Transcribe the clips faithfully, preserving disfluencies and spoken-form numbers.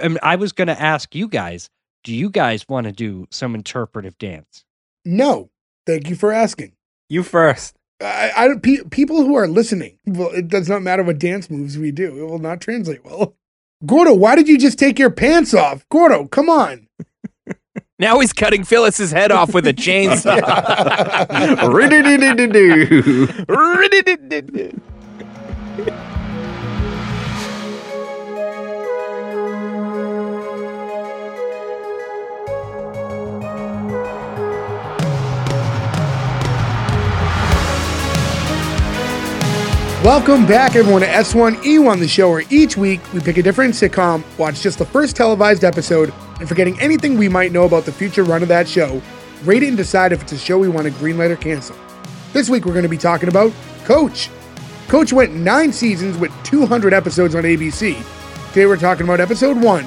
I mean, I was going to ask you guys, do you guys want to do some interpretive dance? No. Thank you for asking. You first. I, I pe- people who are listening, well, it does not matter what dance moves we do. It will not translate well. Gordo, why did you just take your pants off? Gordo, come on. Now he's cutting Phyllis's head off with a chainsaw. Welcome back, everyone, to S one E one, the show where each week we pick a different sitcom, watch just the first televised episode, and forgetting anything we might know about the future run of that show, rate it and decide if it's a show we want to greenlight or cancel. This week we're going to be talking about Coach. Coach went nine seasons with two hundred episodes on A B C. Today we're talking about episode one,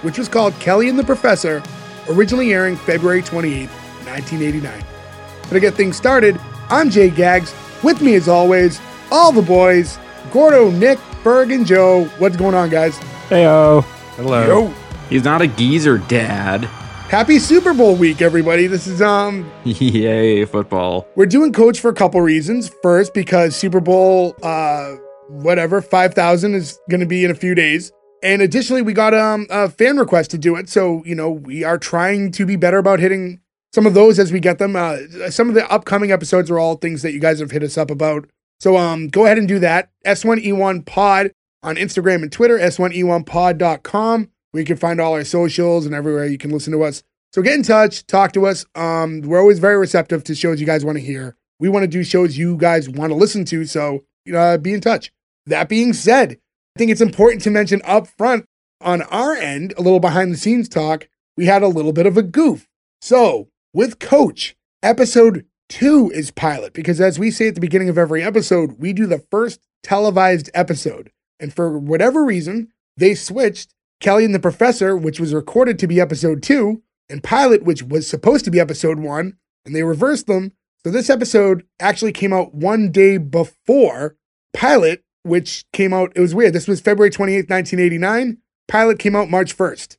which was called Kelly and the Professor, originally airing February twenty-eighth, nineteen eighty-nine. But to get things started, I'm Jay Gags. With me, as always, all the boys, Gordo, Nick, Berg, and Joe. What's going on, guys? Heyo. Hello. Yo. He's not a geezer, Dad. Happy Super Bowl week, everybody. This is, um... Yay, football. We're doing Coach for a couple reasons. First, because Super Bowl, uh, whatever, five thousand is going to be in a few days. And additionally, we got um, a fan request to do it. So, you know, we are trying to be better about hitting some of those as we get them. Uh, some of the upcoming episodes are all things that you guys have hit us up about. So um, go ahead and do that. S one E one pod on Instagram and Twitter, S one E one pod dot com, where you can find all our socials and everywhere you can listen to us. So get in touch, talk to us. Um, we're always very receptive to shows you guys want to hear. We want to do shows you guys want to listen to, so uh, be in touch. That being said, I think it's important to mention up front on our end, a little behind-the-scenes talk, we had a little bit of a goof. So with Coach, episode two is pilot, because as we say at the beginning of every episode, we do the first televised episode. And for whatever reason, they switched Kelly and the Professor, which was recorded to be episode two, and pilot, which was supposed to be episode one, and they reversed them. So this episode actually came out one day before pilot, which came out, it was weird. This was February twenty-eighth, nineteen eighty-nine. Pilot came out March first.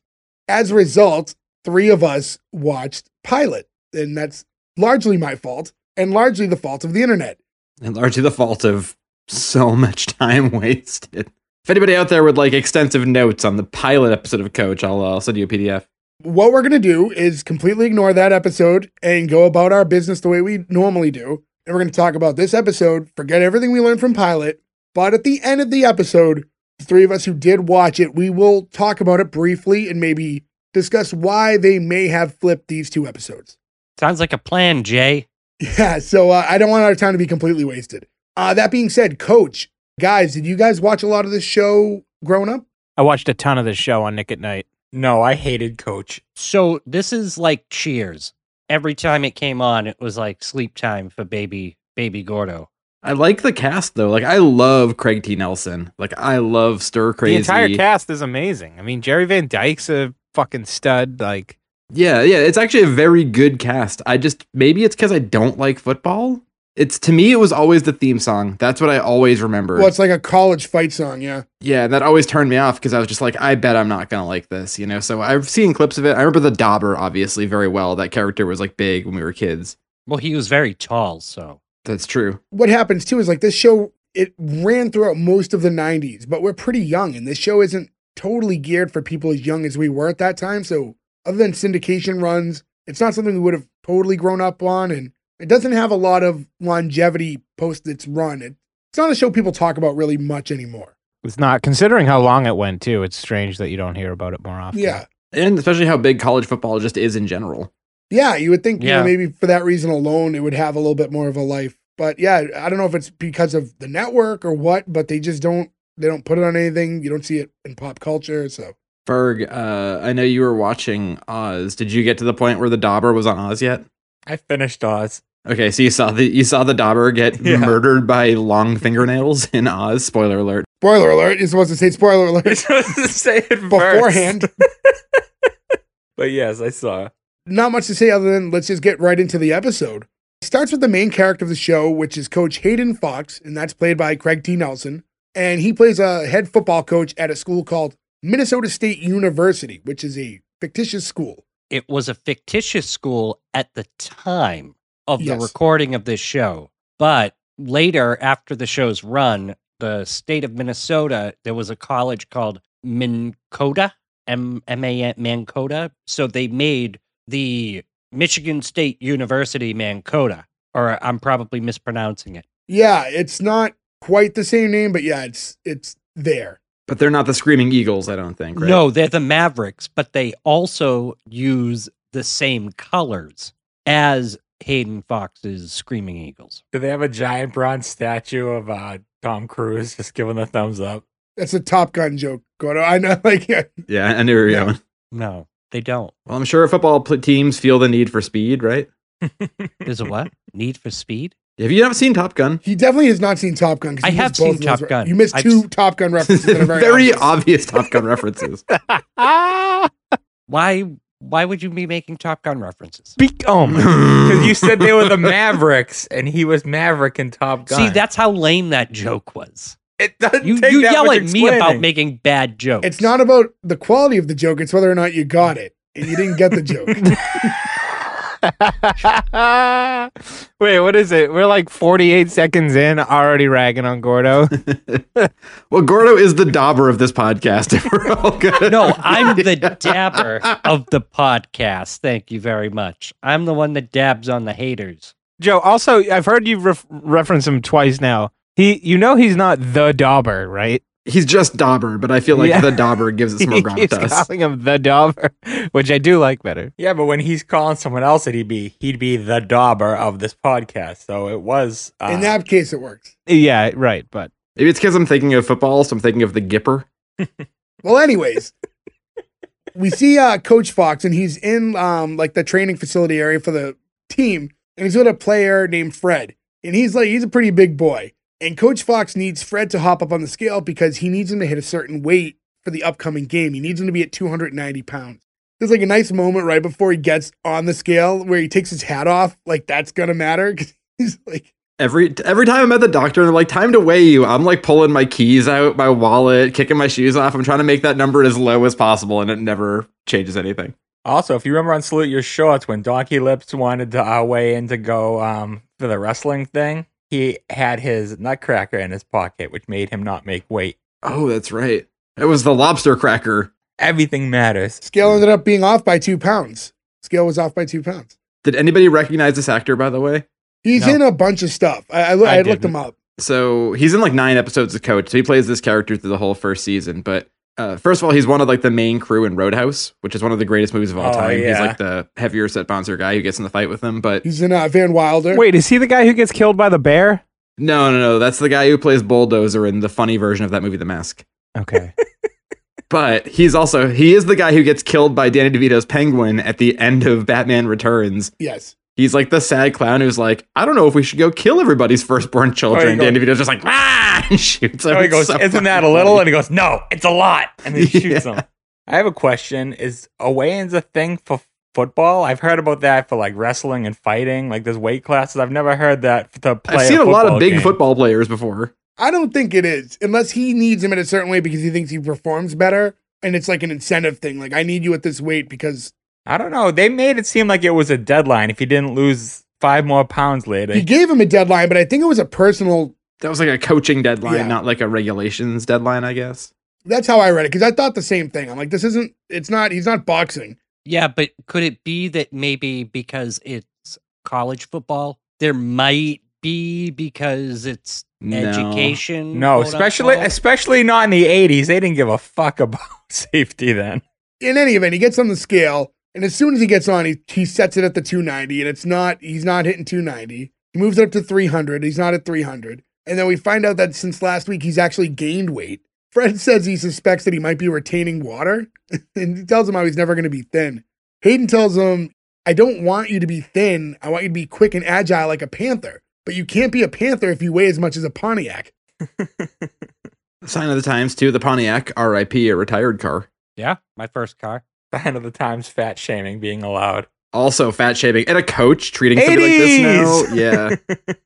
As a result, three of us watched pilot, and that's largely my fault, and largely the fault of the internet. And largely the fault of so much time wasted. If anybody out there would like extensive notes on the pilot episode of Coach, I'll, I'll send you a P D F. What we're going to do is completely ignore that episode and go about our business the way we normally do. And we're going to talk about this episode, forget everything we learned from pilot. But at the end of the episode, the three of us who did watch it, we will talk about it briefly and maybe discuss why they may have flipped these two episodes. Sounds like a plan, Jay. Yeah, so uh, I don't want our time to be completely wasted. Uh, that being said, Coach, guys, did you guys watch a lot of this show growing up? I watched a ton of this show on Nick at Night. No, I hated Coach. So this is like Cheers. Every time it came on, it was like sleep time for baby, baby Gordo. I like the cast, though. Like, I love Craig T. Nelson. Like, I love Stir Crazy. The entire cast is amazing. I mean, Jerry Van Dyke's a fucking stud, like... Yeah, yeah, it's actually a very good cast. I just, maybe it's because I don't like football. It's, to me, it was always the theme song. That's what I always remember. Well, it's like a college fight song, yeah. Yeah, that always turned me off because I was just like, I bet I'm not going to like this, you know? So I've seen clips of it. I remember the Dauber, obviously, very well. That character was, like, big when we were kids. Well, he was very tall, so. That's true. What happens, too, is, like, this show, it ran throughout most of the nineties, but we're pretty young, and this show isn't totally geared for people as young as we were at that time, so... Other than syndication runs, it's not something we would have totally grown up on, and it doesn't have a lot of longevity post its run. It, it's not a show people talk about really much anymore. It's not. Considering how long it went, too, it's strange that you don't hear about it more often. Yeah. And especially how big college football just is in general. Yeah, you would think yeah. you know, maybe for that reason alone, it would have a little bit more of a life. But yeah, I don't know if it's because of the network or what, but they just don't, they don't put it on anything. You don't see it in pop culture, so... Ferg, uh, I know you were watching Oz. Did you get to the point where the Dauber was on Oz yet? I finished Oz. Okay, so you saw the you saw the Dauber get yeah. murdered by long fingernails in Oz. Spoiler alert. Spoiler alert. You're supposed to say spoiler alert. You're supposed to say it beforehand. But yes, I saw. Not much to say other than let's just get right into the episode. It starts with the main character of the show, which is Coach Hayden Fox, and that's played by Craig T. Nelson. And he plays a head football coach at a school called Minnesota State University, which is a fictitious school. It was a fictitious school at the time of yes. the recording of this show. But later, after the show's run, the state of Minnesota, there was a college called Mankato, M A N, Mankato. So they made the Michigan State University Mankato, or I'm probably mispronouncing it. Yeah, it's not quite the same name, but yeah, it's it's there. But they're not the Screaming Eagles, I don't think, right? No, they're the Mavericks, but they also use the same colors as Hayden Fox's Screaming Eagles. Do they have a giant bronze statue of uh, Tom Cruise just giving the thumbs up? That's a Top Gun joke, Gordo. I know, like, yeah. Yeah, I knew you were yeah. going. No, they don't. Well, I'm sure football teams feel the need for speed, right? There's a what? Need for speed? Have you ever seen Top Gun? He definitely has not seen Top Gun. I have seen Top re- Gun. You missed I've... two Top Gun references. That are very very obvious. obvious Top Gun references. Why? Why would you be making Top Gun references? Because oh you said they were the Mavericks, and he was Maverick in Top Gun. See, that's how lame that joke was. It doesn't you, take you that yell much at explaining. Me about making bad jokes. It's not about the quality of the joke; it's whether or not you got it, and you didn't get the joke. Wait, what is it? We're like forty-eight seconds in, already ragging on Gordo. Well, Gordo is the dauber of this podcast. If we're all good. No, I'm the dabber of the podcast. Thank you very much. I'm the one that dabs on the haters. Joe, also, I've heard you re- reference him twice now. He, you know he's not the dauber, right? He's just dauber, but I feel like yeah. the dauber gives us more gravitas. He's calling him the dauber, which I do like better. Yeah, but when he's calling someone else, he'd be he'd be the dauber of this podcast. So it was uh, in that case, it works. Yeah, right. But maybe it's because I'm thinking of football, so I'm thinking of the Gipper. Well, anyways, we see uh, Coach Fox, and he's in um, like the training facility area for the team, and he's with a player named Fred, and he's like he's a pretty big boy. And Coach Fox needs Fred to hop up on the scale because he needs him to hit a certain weight for the upcoming game. He needs him to be at two hundred ninety pounds. There's like a nice moment right before he gets on the scale where he takes his hat off. Like, that's going to matter. He's like, every every time I'm at the doctor and they're like, time to weigh you, I'm like pulling my keys out, my wallet, kicking my shoes off. I'm trying to make that number as low as possible, and it never changes anything. Also, if you remember on Salute Your Shorts, when Donkey Lips wanted to uh, weigh in to go um, for the wrestling thing, he had his nutcracker in his pocket, which made him not make weight. Oh, that's right. It was the lobster cracker. Everything matters. Scale ended up being off by two pounds. Scale was off by two pounds. Did anybody recognize this actor, by the way? He's no. in a bunch of stuff. I, I, I, I looked him up. So he's in like nine episodes of Coach. So he plays this character through the whole first season. But uh, first of all, he's one of like the main crew in Roadhouse, which is one of the greatest movies of all oh, time. Yeah. He's like the heavier set bouncer guy who gets in the fight with them. But he's in uh, Van Wilder. Wait, is he the guy who gets killed by the bear? No, no, no. That's the guy who plays Bulldozer in the funny version of that movie, The Mask. Okay. But he's also he is the guy who gets killed by Danny DeVito's penguin at the end of Batman Returns. Yes. He's like the sad clown who's like, I don't know if we should go kill everybody's firstborn children. Oh, and DeVito's just like, ah, and shoots him. Oh, he goes, so isn't that a little? And he goes, no, it's a lot. And then he yeah. shoots him. I have a question. Is a weigh-in's a thing for football? I've heard about that for like wrestling and fighting. Like there's weight classes. I've never heard that to play. I've seen a, a lot of big game. football players before. I don't think it is. Unless he needs him in a certain way because he thinks he performs better. And it's like an incentive thing. Like, I need you at this weight because... I don't know. They made it seem like it was a deadline if he didn't lose five more pounds later. He gave him a deadline, but I think it was a personal... That was like a coaching deadline, yeah. not like a regulations deadline, I guess. That's how I read it, because I thought the same thing. I'm like, this isn't... It's not... He's not boxing. Yeah, but could it be that maybe because it's college football, there might be because it's no. education? No, especially unquote. especially not in the eighties. They didn't give a fuck about safety then. In any event, he gets on the scale... And as soon as he gets on, he he sets it at the two ninety, and it's not, he's not hitting two ninety. He moves it up to three hundred. He's not at three hundred. And then we find out that since last week, he's actually gained weight. Fred says he suspects that he might be retaining water, and he tells him how he's never going to be thin. Hayden tells him, I don't want you to be thin. I want you to be quick and agile like a panther. But you can't be a panther if you weigh as much as a Pontiac. Sign of the times, too. The Pontiac, R I P, a retired car. Yeah, my first car. Sign of the times, fat shaming being allowed. Also fat shaming. And a coach treating eighties! Somebody like this now. Yeah.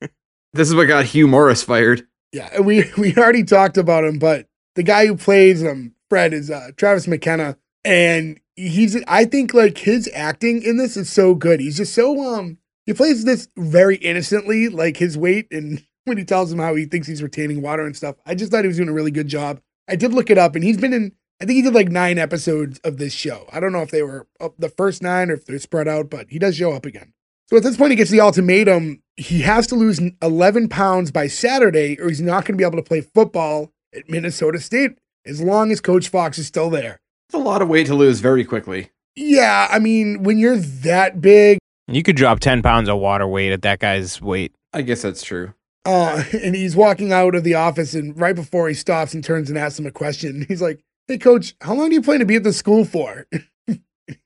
This is what got Hugh Morris fired. Yeah, we, we already talked about him, but the guy who plays him, Fred is uh, Travis McKenna, and he's, I think, like, his acting in this is so good. He's just so, um, he plays this very innocently, like his weight, and when he tells him how he thinks he's retaining water and stuff. I just thought he was doing a really good job. I did look it up, and he's been in, I think he did like nine episodes of this show. I don't know if they were up the first nine or if they're spread out, but he does show up again. So at this point, he gets the ultimatum. He has to lose eleven pounds by Saturday, or he's not going to be able to play football at Minnesota State as long as Coach Fox is still there. It's a lot of weight to lose very quickly. Yeah, I mean, when you're that big, you could drop ten pounds of water weight at that guy's weight. I guess that's true. Uh, and he's walking out of the office, and right before he stops and turns and asks him a question, he's like, "Hey, Coach, how long do you plan to be at the school for?"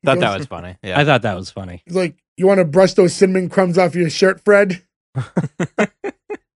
Thought that was funny. Yeah, I thought that was funny. He's like, "You want to brush those cinnamon crumbs off your shirt, Fred?"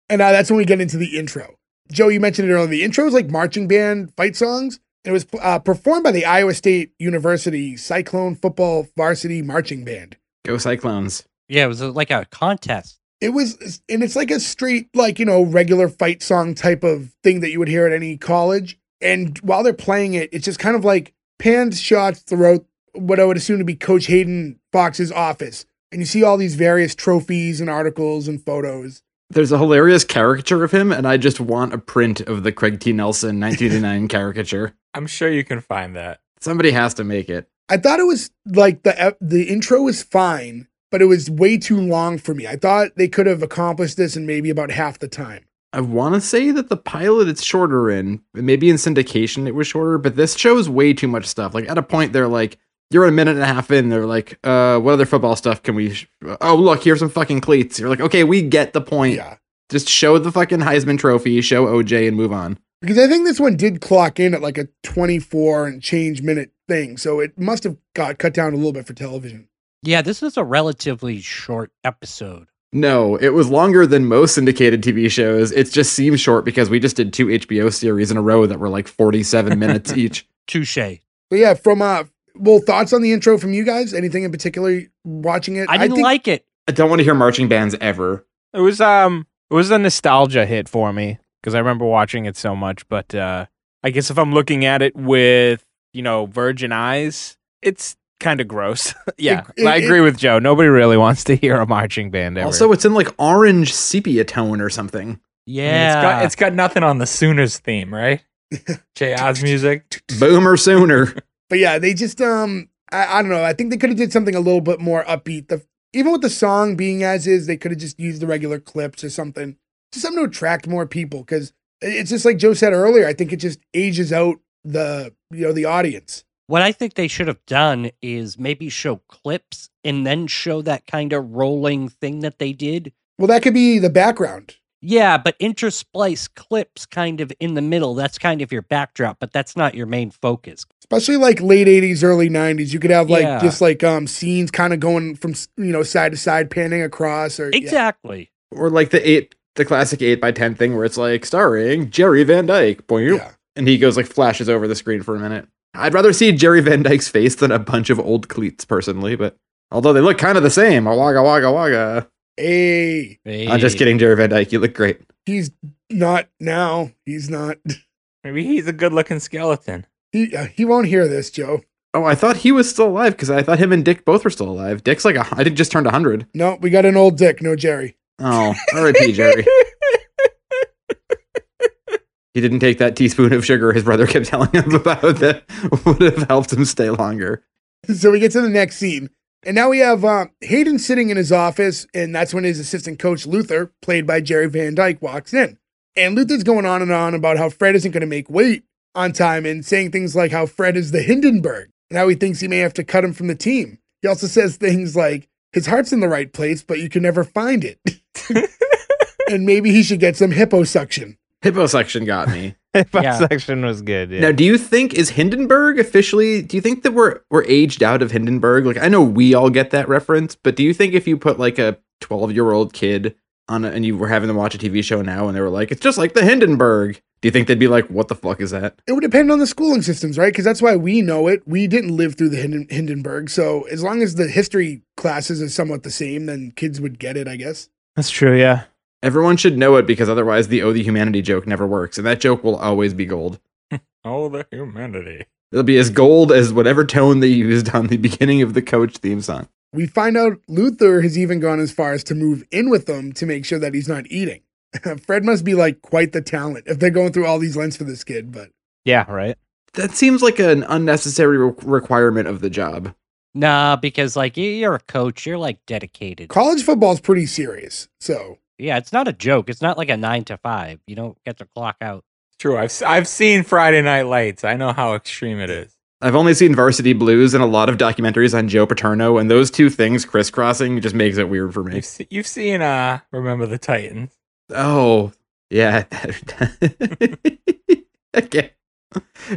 And uh, that's when we get into the intro. Joe, you mentioned it earlier. The intro is like marching band fight songs. It was uh, performed by the Iowa State University Cyclone Football Varsity Marching Band. Go Cyclones. Yeah, it was like a contest. It was, and it's like a straight, like, you know, regular fight song type of thing that you would hear at any college. And while they're playing it, it's just kind of like panned shots throughout what I would assume to be Coach Hayden Fox's office. And you see all these various trophies and articles and photos. There's a hilarious caricature of him, and I just want a print of the Craig T. Nelson nineteen eighty-nine caricature. I'm sure you can find that. Somebody has to make it. I thought it was, like, the the intro was fine, but it was way too long for me. I thought they could have accomplished this in maybe about half the time. I want to say that the pilot it's shorter in. Maybe in syndication it was shorter, but this shows way too much stuff. Like, at a point, they're like, you're a minute and a half in, they're like, uh, what other football stuff can we... Sh- oh, look, here's some fucking cleats. You're like, okay, we get the point. Yeah. Just show the fucking Heisman Trophy, show O J, and move on. Because I think this one did clock in at like a twenty-four and change minute thing, so it must have got cut down a little bit for television. Yeah, this was a relatively short episode. No, it was longer than most syndicated T V shows. It just seems short because we just did two H B O series in a row that were like forty-seven minutes each. Touche. But yeah, from... Uh, Well, thoughts on the intro from you guys? Anything in particular watching it? I didn't I think, like it. I don't want to hear marching bands ever. It was um, it was a nostalgia hit for me because I remember watching it so much. But uh, I guess if I'm looking at it with, you know, virgin eyes, it's kind of gross. Yeah, it, it, I agree it, with Joe. Nobody really wants to hear a marching band ever. Also, it's in like orange sepia tone or something. Yeah. I mean, it's got, it's got nothing on the Sooners theme, right? Jay Oz music. Boomer Sooner. But yeah, they just, um, I, I don't know. I think they could have did something a little bit more upbeat. The, even with the song being as is, they could have just used the regular clips or something. Just something to attract more people. Because it's just like Joe said earlier, I think it just ages out the, you know, the audience. What I think they should have done is maybe show clips and then show that kind of rolling thing that they did. Well, that could be the background. Yeah, but intersplice clips kind of in the middle. That's kind of your backdrop, but that's not your main focus. Especially like late eighties, early nineties. You could have like yeah. just like um scenes kind of going from, you know, side to side, panning across. Or exactly. Yeah. Or like the eight, the classic eight by ten thing where it's like starring Jerry Van Dyke. Boing, yeah. And he goes like flashes over the screen for a minute. I'd rather see Jerry Van Dyke's face than a bunch of old cleats personally, but although they look kind of the same. Wagga wagga wagga. Hey. hey, I'm just kidding, Jerry Van Dyke. You look great. He's not now. He's not. Maybe he's a good-looking skeleton. He uh, he won't hear this, Joe. Oh, I thought he was still alive because I thought him and Dick both were still alive. Dick's like a, I think just turned a hundred. No, we got an old Dick, no Jerry. Oh, R I P Jerry. He didn't take that teaspoon of sugar his brother kept telling him about that would have helped him stay longer. So we get to the next scene. And now we have uh, Hayden sitting in his office, and that's when his assistant coach, Luther, played by Jerry Van Dyke, walks in. And Luther's going on and on about how Fred isn't going to make weight on time and saying things like how Fred is the Hindenburg and how he thinks he may have to cut him from the team. He also says things like, his heart's in the right place, but you can never find it. And maybe he should get some hipposuction. Hipposuction got me. Hipposuction yeah. was good. Yeah. Now, do you think, is Hindenburg officially, do you think that we're we're aged out of Hindenburg? Like, I know we all get that reference, but do you think if you put like a twelve-year-old kid on a, and you were having them watch a T V show now and they were like, it's just like the Hindenburg, do you think they'd be like, what the fuck is that? It would depend on the schooling systems, right? Because that's why we know it. We didn't live through the Hinden- Hindenburg. So as long as the history classes are somewhat the same, then kids would get it, I guess. That's true, yeah. Everyone should know it because otherwise the "Oh, the Humanity" joke never works, and that joke will always be gold. Oh, the humanity. It'll be as gold as whatever tone they used on the beginning of the Coach theme song. We find out Luther has even gone as far as to move in with them to make sure that he's not eating. Fred must be like quite the talent if they're going through all these lengths for this kid. But yeah, right. That seems like an unnecessary re- requirement of the job. Nah, because like you're a coach, you're like dedicated. College football is pretty serious. So yeah, it's not a joke. It's not like a nine to five. You don't get to clock out. True. I've I've seen Friday Night Lights. I know how extreme it is. I've only seen Varsity Blues and a lot of documentaries on Joe Paterno, and those two things crisscrossing just makes it weird for me. You've, se- you've seen uh, Remember the Titans. Oh, yeah. Okay.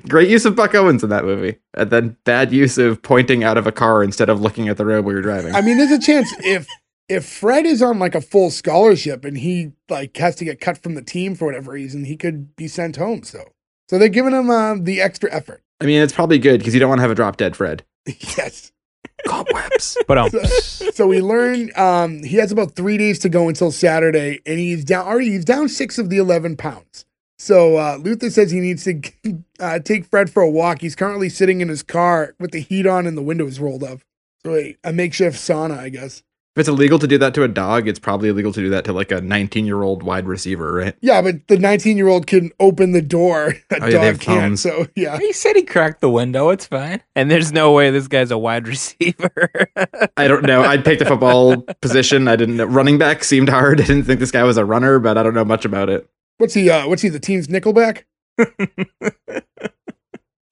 Great use of Buck Owens in that movie. And then bad use of pointing out of a car instead of looking at the road we were driving. I mean, there's a chance if if Fred is on like a full scholarship and he like has to get cut from the team for whatever reason, he could be sent home. So so they're giving him uh, the extra effort. I mean, it's probably good because you don't want to have a drop dead Fred. Yes. Cobwebs. But um. so, so we learn um, he has about three days to go until Saturday, and he's down already. He's down six of the eleven pounds. So uh, Luther says he needs to uh, take Fred for a walk. He's currently sitting in his car with the heat on and the windows rolled up. So a, a makeshift sauna, I guess. If it's illegal to do that to a dog, it's probably illegal to do that to like a nineteen-year-old wide receiver, right? Yeah, but the nineteen-year-old can open the door. A oh, yeah, dog can't, so yeah. He said he cracked the window. It's fine. And there's no way this guy's a wide receiver. I don't know. I picked a football position. I didn't know. Running back seemed hard. I didn't think this guy was a runner, but I don't know much about it. What's he, uh, what's he, the team's nickelback?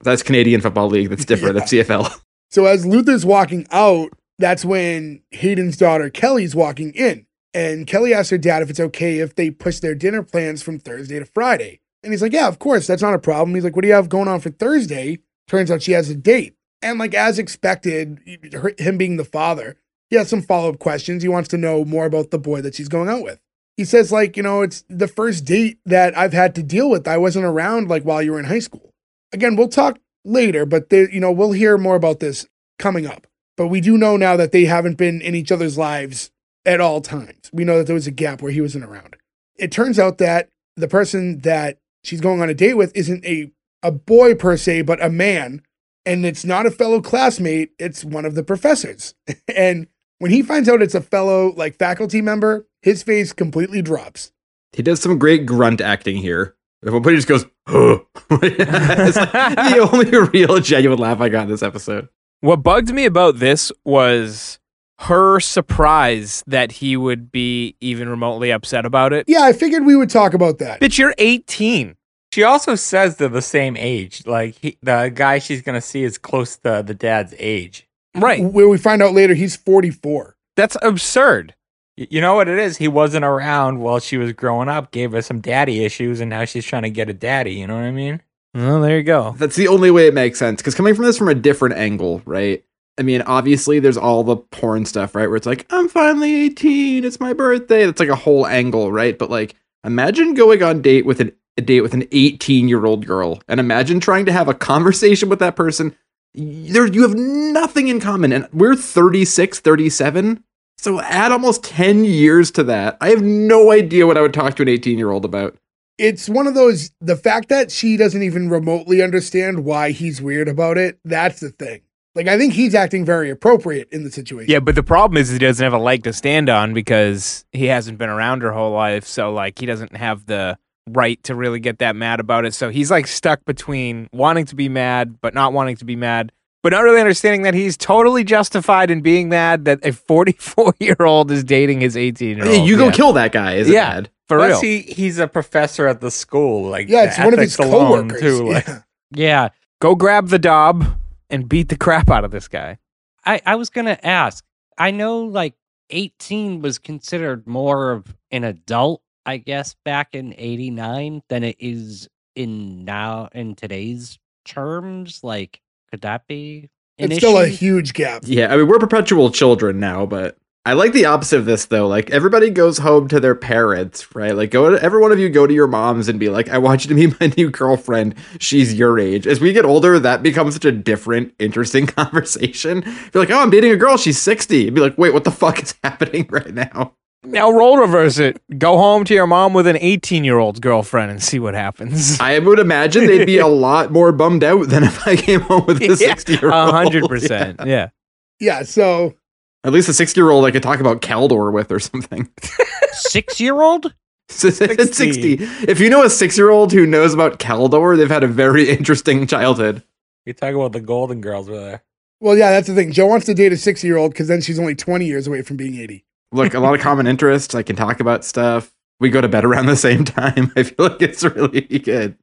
That's Canadian Football League. That's different. Yeah. That's C F L. So as Luther's walking out, that's when Hayden's daughter, Kelly's walking in. And Kelly asks her dad if it's okay if they push their dinner plans from Thursday to Friday. And he's like, yeah, of course. That's not a problem. He's like, what do you have going on for Thursday? Turns out she has a date. And like, as expected, her, him being the father, he has some follow-up questions. He wants to know more about the boy that she's going out with. He says, like, you know, it's the first date that I've had to deal with. I wasn't around, like, while you were in high school. Again, we'll talk later, but, they, you know, we'll hear more about this coming up. But we do know now that they haven't been in each other's lives at all times. We know that there was a gap where he wasn't around. It turns out that the person that she's going on a date with isn't a, a boy per se, but a man. And it's not a fellow classmate. It's one of the professors. And when he finds out it's a fellow, like, faculty member, his face completely drops. He does some great grunt acting here. Everybody just goes, oh. It's like the only real genuine laugh I got in this episode. What bugged me about this was her surprise that he would be even remotely upset about it. Yeah, I figured we would talk about that. Bitch, you're eighteen. She also says they're the same age. Like, he, the guy she's going to see is close to the dad's age. Right. Where we find out later he's forty-four. That's absurd. You know what it is? He wasn't around while she was growing up, gave her some daddy issues, and now she's trying to get a daddy. You know what I mean? Well, there you go. That's the only way it makes sense, because coming from this from a different angle, right? I mean, obviously, there's all the porn stuff, right, where it's like, I'm finally eighteen, it's my birthday. That's like a whole angle, right? But, like, imagine going on date with an, a date with an eighteen-year-old girl, and imagine trying to have a conversation with that person. There, you have nothing in common, and we're thirty-six, thirty-seven. So add almost ten years to that. I have no idea what I would talk to an eighteen-year-old about. It's one of those, the fact that she doesn't even remotely understand why he's weird about it, that's the thing. Like, I think he's acting very appropriate in the situation. Yeah, but the problem is he doesn't have a leg to stand on because he hasn't been around her whole life. So, like, he doesn't have the right to really get that mad about it. So he's, like, stuck between wanting to be mad but not wanting to be mad. But not really understanding that he's totally justified in being mad that a forty-four-year-old is dating his eighteen-year-old. Hey, you go yeah. kill that guy, is yeah, it bad? For Plus real. He, he's a professor at the school. Like, yeah, it's one of his coworkers. Too, like. yeah. yeah, go grab the dob and beat the crap out of this guy. I, I was going to ask. I know, like, eighteen was considered more of an adult, I guess, back in eighty-nine than it is in now in today's terms, like. Could that be an issue? It's still a huge gap. Yeah, I mean, we're perpetual children now, but I like the opposite of this, though. Like, everybody goes home to their parents, right? Like, go to, every one of you go to your mom's and be like, I want you to meet my new girlfriend. She's your age. As we get older, that becomes such a different, interesting conversation. You're like, oh, I'm dating a girl. She's sixty. You'd be like, wait, what the fuck is happening right now? Now roll reverse it. Go home to your mom with an eighteen-year-old girlfriend and see what happens. I would imagine they'd be a lot more bummed out than if I came home with a sixty-year-old. Yeah, one hundred percent. Yeah. yeah. Yeah, so... At least a six-year-old I could talk about Caldor with or something. Six-year-old? sixty. sixty. If you know a six-year-old who knows about Caldor, they've had a very interesting childhood. You're talking about the Golden Girls over there. Well, yeah, that's the thing. Joe wants to date a six-year-old because then she's only twenty years away from being eighty. Look, a lot of common interests. I can talk about stuff. We go to bed around the same time. I feel like it's really good.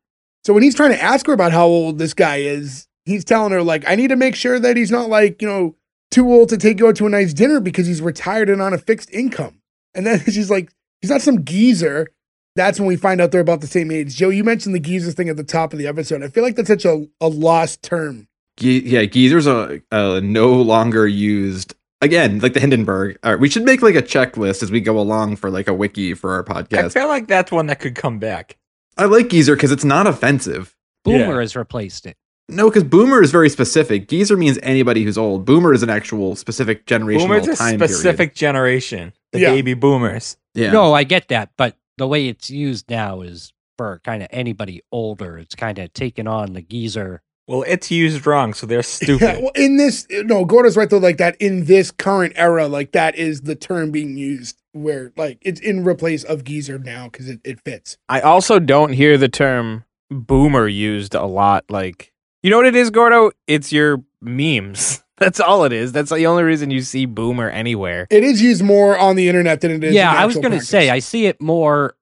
So when he's trying to ask her about how old this guy is, he's telling her, like, I need to make sure that he's not, like, you know, too old to take you out to a nice dinner because he's retired and on a fixed income. And then she's like, he's not some geezer. That's when we find out they're about the same age. Joe, you mentioned the geezer thing at the top of the episode. I feel like that's such a, a lost term. Ge- yeah, geezer's a, a no longer used. Again, like the Hindenburg. All right, we should make like a checklist as we go along for like a wiki for our podcast. I feel like that's one that could come back. I like geezer because it's not offensive. Boomer yeah. has replaced it. No, because boomer is very specific. Geezer means anybody who's old. Boomer is an actual specific generational Boomer's a time specific period. Generation. The yeah. baby boomers. Yeah. No, I get that, but the way it's used now is for kind of anybody older. It's kind of taken on the geezer. Well, it's used wrong, so they're stupid. Yeah, well, in this, no, Gordo's right though. Like that, in this current era, like that is the term being used. Where like it's in replace of geezer now because it, it fits. I also don't hear the term boomer used a lot. Like, you know what it is, Gordo? It's your memes. That's all it is. That's the only reason you see boomer anywhere. It is used more on the internet than it is. Yeah, in I was going to say I see it more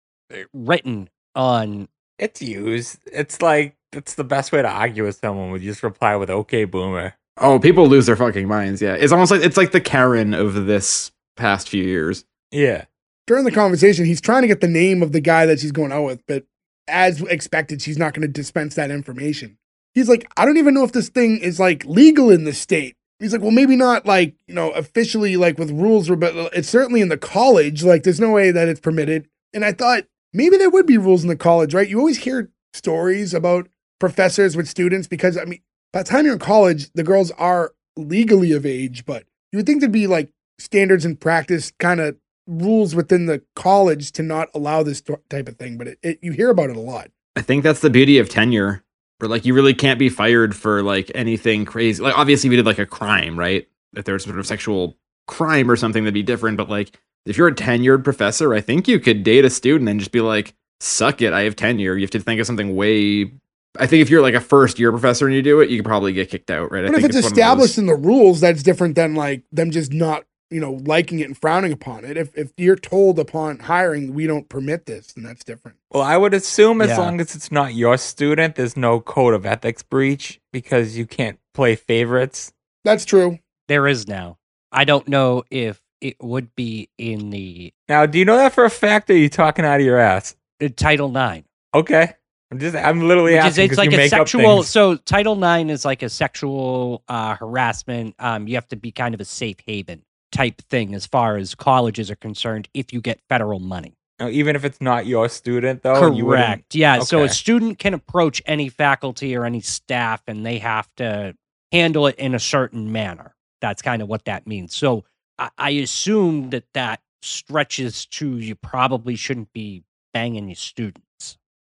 written on. It's used. It's like. That's the best way to argue with someone would just reply with okay boomer. Oh, people lose their fucking minds. Yeah. It's almost like it's like the Karen of this past few years. Yeah. During the conversation, he's trying to get the name of the guy that she's going out with, but as expected, she's not going to dispense that information. He's like, I don't even know if this thing is like legal in the state. He's like, well, maybe not like, you know, officially like with rules, but it's certainly in the college. Like there's no way that it's permitted. And I thought maybe there would be rules in the college, right? You always hear stories about professors with students because I mean by the time you're in college the girls are legally of age, but you would think there'd be like standards and practice kind of rules within the college to not allow this type of thing, but it, it, you hear about it a lot. I think that's the beauty of tenure, where like you really can't be fired for like anything crazy. Like obviously we did like a crime, right? If there's sort of sexual crime or something that'd be different, but like if you're a tenured professor, I think you could date a student and just be like, suck it, I have tenure. You have to think of something way I think if you're like a first year professor and you do it, you could probably get kicked out, right? But I if think it's, it's established in the rules, that's different than like them just not, you know, liking it and frowning upon it. If if you're told upon hiring, we don't permit this, then that's different. Well, I would assume as yeah. long as it's not your student, there's no code of ethics breach because you can't play favorites. That's true. There is now. I don't know if it would be in the... Now, do you know that for a fact or are you talking out of your ass? Title nine. Okay. I'm just, I'm literally Which asking. Is, it's like you a make sexual. So Title nine is like a sexual uh, harassment. Um, you have to be kind of a safe haven type thing as far as colleges are concerned. If you get federal money, oh, even if it's not your student, though. Correct. You yeah. Okay. So a student can approach any faculty or any staff, and they have to handle it in a certain manner. That's kind of what that means. So I, I assume that that stretches to you probably shouldn't be banging your student.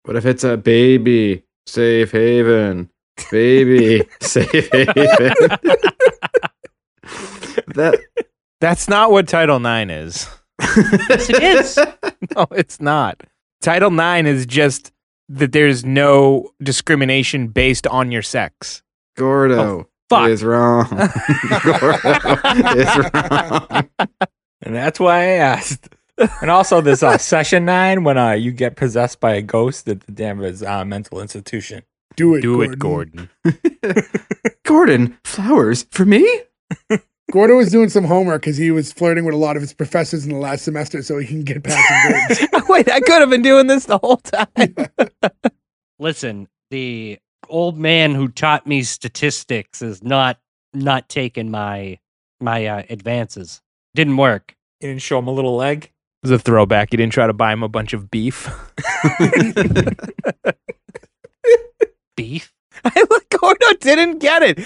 What if it's a baby safe haven? Baby safe haven. that that's not what Title nine is. Yes, it is. No, it's not. Title nine is just that there's no discrimination based on your sex. Gordo oh, is wrong. Gordo is wrong. And that's why I asked. And also this uh, session nine, when uh, you get possessed by a ghost at the Danvers uh, mental institution. Do it, Do Gordon. it, Gordon. Gordon, flowers for me? Gordo was doing some homework because he was flirting with a lot of his professors in the last semester so he can get past the grades. Wait, I could have been doing this the whole time. Yeah. Listen, the old man who taught me statistics is not not taking my, my uh, advances. Didn't work. You didn't show him a little leg? It was a throwback. You didn't try to buy him a bunch of beef. Beef? I look, Gordo didn't get it.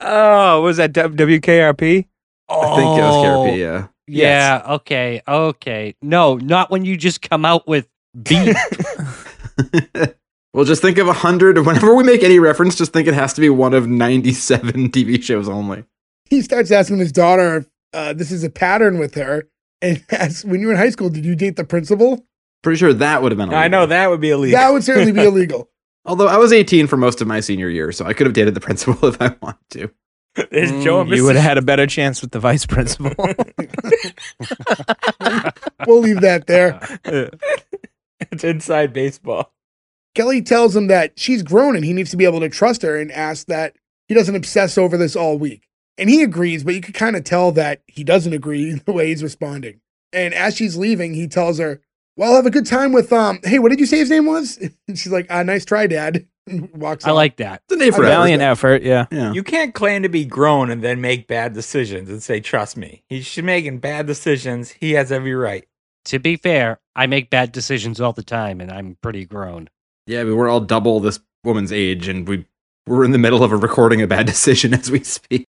Oh, was that W K R P? Oh, I think it was Carapia. Yeah. Yeah. Yes. Okay. Okay. No, not when you just come out with beef. Well, just think of a hundred. Whenever we make any reference, just think it has to be one of ninety-seven T V shows only. He starts asking his daughter, uh, this is a pattern with her, and asks, when you were in high school, did you date the principal? Pretty sure that would have been illegal. I know that would be illegal. That would certainly be illegal. Although I was eighteen for most of my senior year, so I could have dated the principal if I wanted to. Mm, Joe you would have had a better chance with the vice principal. We'll leave that there. It's inside baseball. Kelly tells him that she's grown and he needs to be able to trust her and asks that he doesn't obsess over this all week. And he agrees, but you could kind of tell that he doesn't agree in the way he's responding. And as she's leaving, he tells her, well, have a good time with, um, hey, what did you say his name was? And she's like, ah, nice try, Dad. And walks I off. Like that. It's a valiant effort, yeah. yeah. You can't claim to be grown and then make bad decisions and say, trust me. He's making bad decisions. He has every right. To be fair, I make bad decisions all the time, and I'm pretty grown. Yeah, but we're all double this woman's age, and we, we're in the middle of a recording a bad decision as we speak.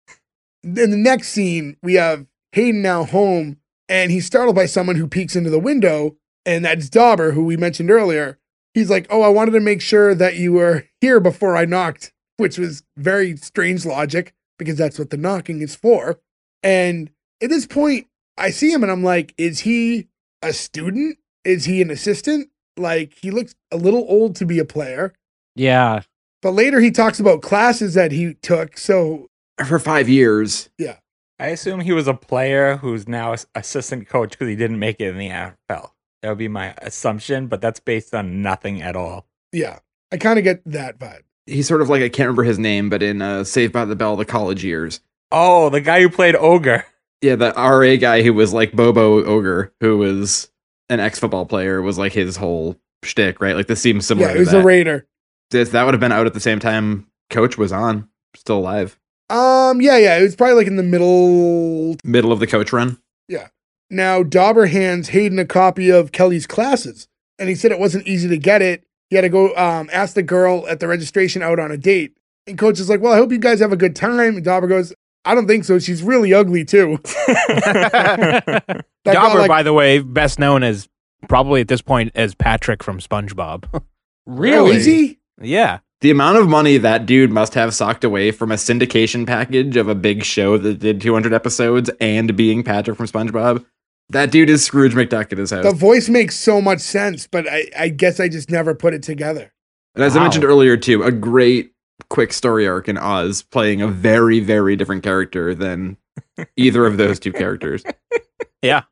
In the next scene, we have Hayden now home, and he's startled by someone who peeks into the window. And that's Dauber, who we mentioned earlier. He's like, oh, I wanted to make sure that you were here before I knocked, which was very strange logic because that's what the knocking is for. And at this point, I see him and I'm like, is he a student? Is he an assistant? Like, he looks a little old to be a player. Yeah. But later he talks about classes that he took. So for five years. Yeah. I assume he was a player who's now assistant coach because he didn't make it in the N F L. That would be my assumption, but that's based on nothing at all. Yeah, I kind of get that vibe. He's sort of like, I can't remember his name, but in uh, Saved by the Bell, the college years. Oh, the guy who played Ogre. Yeah, the R A guy who was like Bobo Ogre, who was an ex-football player, was like his whole shtick, right? Like, this seems similar yeah, to that. Yeah, he was a Raider. This, that would have been out at the same time Coach was on, still alive. Um, Yeah, yeah, it was probably like in the middle... Middle of the Coach run? Yeah. Now, Dauber hands Hayden a copy of Kelly's classes, and he said it wasn't easy to get it. He had to go um, ask the girl at the registration out on a date. And Coach is like, well, I hope you guys have a good time. And Dauber goes, I don't think so. She's really ugly, too. Dauber, like, by the way, best known as probably at this point as Patrick from SpongeBob. Really? Is he? Yeah. The amount of money that dude must have socked away from a syndication package of a big show that did two hundred episodes and being Patrick from SpongeBob. That dude is Scrooge McDuck at his house. The voice makes so much sense, but I, I guess I just never put it together. And as wow. I mentioned earlier, too, a great quick story arc in Oz, playing a very, very different character than either of those two characters. Yeah.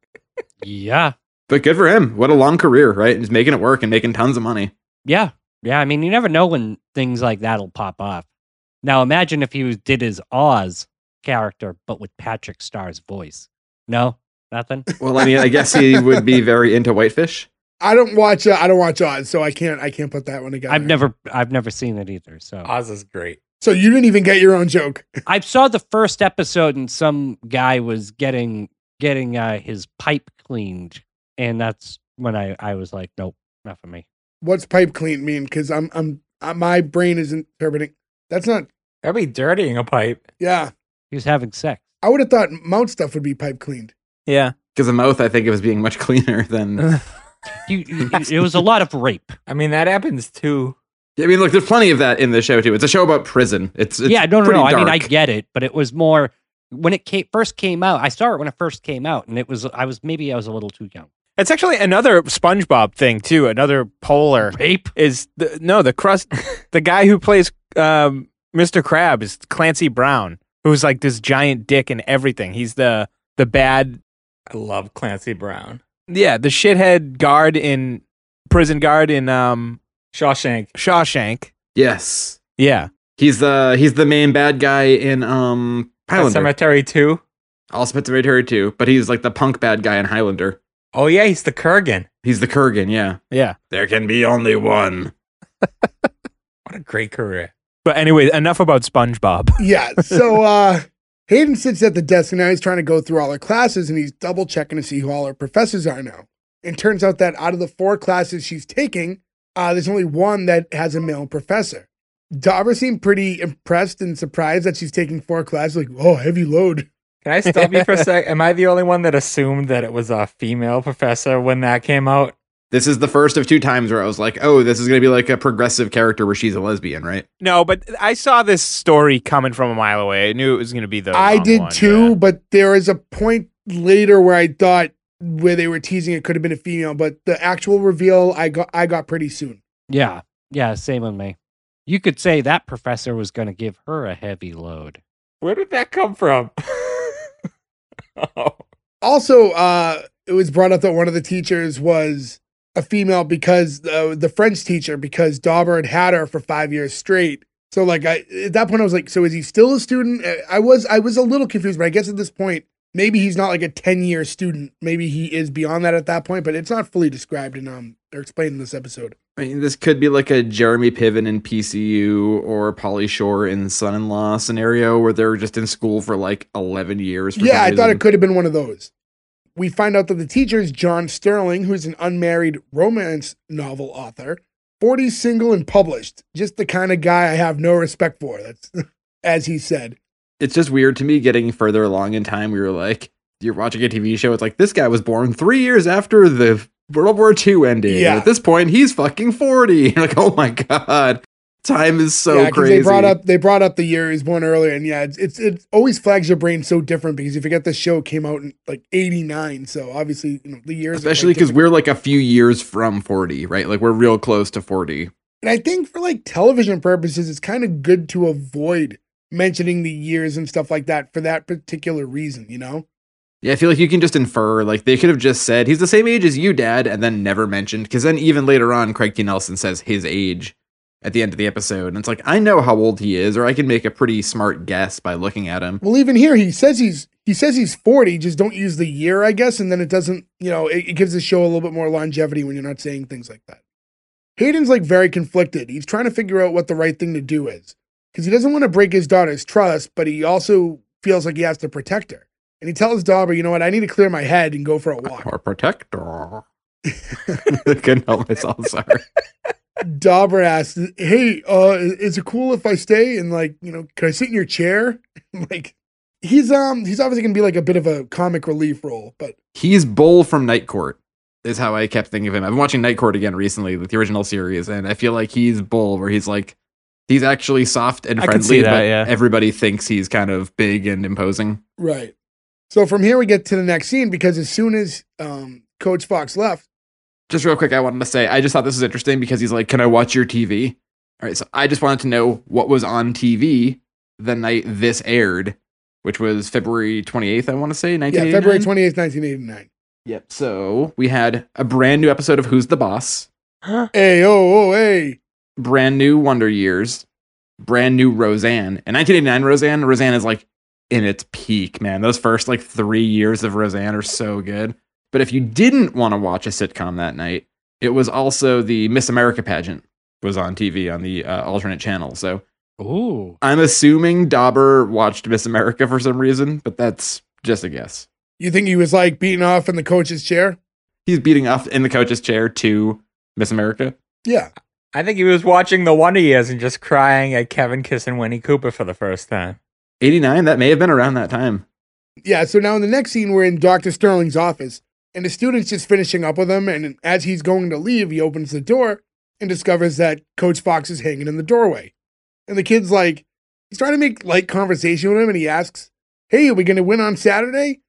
Yeah. But good for him. What a long career, right? He's making it work and making tons of money. Yeah. Yeah. I mean, you never know when things like that will pop off. Now, imagine if he was, did his Oz character, but with Patrick Starr's voice. No? Nothing. Well, I mean, I guess he would be very into Whitefish. I don't watch. Uh, I don't watch Oz, so I can't. I can't put that one together. I've never. I've never seen it either. So Oz is great. So you didn't even get your own joke. I saw the first episode, and some guy was getting getting uh, his pipe cleaned, and that's when I, I was like, nope, not for me. What's pipe clean mean? Because I'm I'm uh, my brain isn't interpreting. That's not. That'd be dirtying a pipe. Yeah, he was having sex. I would have thought Mount stuff would be pipe cleaned. Yeah, because the mouth, I think it was being much cleaner than. you, you, it was a lot of rape. I mean, that happens too. I mean, look, there's plenty of that in the show too. It's a show about prison. It's, it's yeah, no, no, no. Dark. I mean, I get it, but it was more when it came, first came out. I saw it when it first came out, and it was I was maybe I was a little too young. It's actually another SpongeBob thing too. Another polar rape is the, no the crust. The guy who plays um, Mister Crab is Clancy Brown, who's like this giant dick and everything. He's the the bad. I love Clancy Brown. Yeah, the shithead guard in prison guard in um Shawshank. Shawshank. Yes. Yeah. He's the he's the main bad guy in um Highlander. Cemetery two. Also Cemetery two, but he's like the punk bad guy in Highlander. Oh yeah, he's the Kurgan. He's the Kurgan, yeah. Yeah. There can be only one. What a great career. But anyway, enough about SpongeBob. Yeah. So uh Hayden sits at the desk and now he's trying to go through all her classes and he's double checking to see who all her professors are now. And turns out that out of the four classes she's taking, uh, there's only one that has a male professor. Dauber seemed pretty impressed and surprised that she's taking four classes. Like, oh, heavy load. Can I stop you for a sec? Am I the only one that assumed that it was a female professor when that came out? This is the first of two times where I was like, oh, this is going to be like a progressive character where she's a lesbian, right? No, but I saw this story coming from a mile away. I knew it was going to be the I did one, too, yeah. But there is a point later where I thought where they were teasing it could have been a female, but the actual reveal I got I got pretty soon. Yeah. Yeah, same on me. You could say that professor was going to give her a heavy load. Where did that come from? Oh. Also, uh, it was brought up that one of the teachers was a female because uh, the French teacher, because Dauber had had her for five years straight. So like I, at that point I was like, so is he still a student? I was, I was a little confused, but I guess at this point, maybe he's not like a ten year student. Maybe he is beyond that at that point, but it's not fully described in, um, or explained in this episode. I mean, this could be like a Jeremy Piven in P C U or Pauly Shore in Son-in-Law scenario where they're just in school for like eleven years. For yeah. I thought it could have been one of those. We find out that the teacher is John Sterling, who's an unmarried romance novel author, forty, single, and published. Just the kind of guy I have no respect for. That's as he said. It's just weird to me getting further along in time. We were like, you're watching a T V show. It's like, this guy was born three years after the World War Two ended. Yeah. At this point, he's fucking forty. Like, oh my God. Time is so yeah, crazy. They brought up they brought up the year he's born earlier, and yeah, it's, it's it always flags your brain so different because you forget the show came out in like eighty-nine, so obviously you know the years. Especially because like we're like a few years from forty, right? Like we're real close to forty. And I think for like television purposes, it's kind of good to avoid mentioning the years and stuff like that for that particular reason, you know? Yeah, I feel like you can just infer, like, they could have just said, he's the same age as you, Dad, and then never mentioned, because then even later on, Craig T. Nelson says his age at the end of the episode, and it's like, I know how old he is, or I can make a pretty smart guess by looking at him. Well, even here, he says he's he says he's forty, just don't use the year, I guess, and then it doesn't, you know, it, it gives the show a little bit more longevity when you're not saying things like that. Hayden's, like, very conflicted. He's trying to figure out what the right thing to do is, because he doesn't want to break his daughter's trust, but he also feels like he has to protect her. And he tells Dauber, you know what, I need to clear my head and go for a walk. Or protect her. I couldn't help myself, sorry. Dauber asks, hey, uh, is it cool if I stay? And like, you know, can I sit in your chair? Like, he's um he's obviously going to be like a bit of a comic relief role. But he's Bull from Night Court is how I kept thinking of him. I've been watching Night Court again recently with the original series. And I feel like he's Bull where he's like, he's actually soft and friendly. I can see that, but yeah. Everybody thinks he's kind of big and imposing. Right. So from here, we get to the next scene because as soon as um, Coach Fox left. Just real quick, I wanted to say, I just thought this was interesting because he's like, can I watch your T V? All right, so I just wanted to know what was on T V the night this aired, which was February twenty-eighth, I want to say, nineteen eighty-nine? Yeah, February twenty-eighth, nineteen eighty-nine. Yep, so we had a brand new episode of Who's the Boss? Huh? Hey, oh, oh, hey. Brand new Wonder Years. Brand new Roseanne. And nineteen eighty-nine Roseanne, Roseanne is like, in its peak, man. Those first like three years of Roseanne are so good. But if you didn't want to watch a sitcom that night, it was also the Miss America pageant was on T V on the uh, alternate channel. So ooh. I'm assuming Dauber watched Miss America for some reason, but that's just a guess. You think he was like beating off in the coach's chair? He's beating off in the coach's chair to Miss America? Yeah. I think he was watching the Wonder Years and just crying at Kevin kissing Winnie Cooper for the first time. eighty-nine, that may have been around that time. Yeah, so now in the next scene, we're in Doctor Sterling's office, and the student's just finishing up with him, and as he's going to leave, he opens the door and discovers that Coach Fox is hanging in the doorway. And the kid's like, he's trying to make light conversation with him, and he asks, hey, are we going to win on Saturday?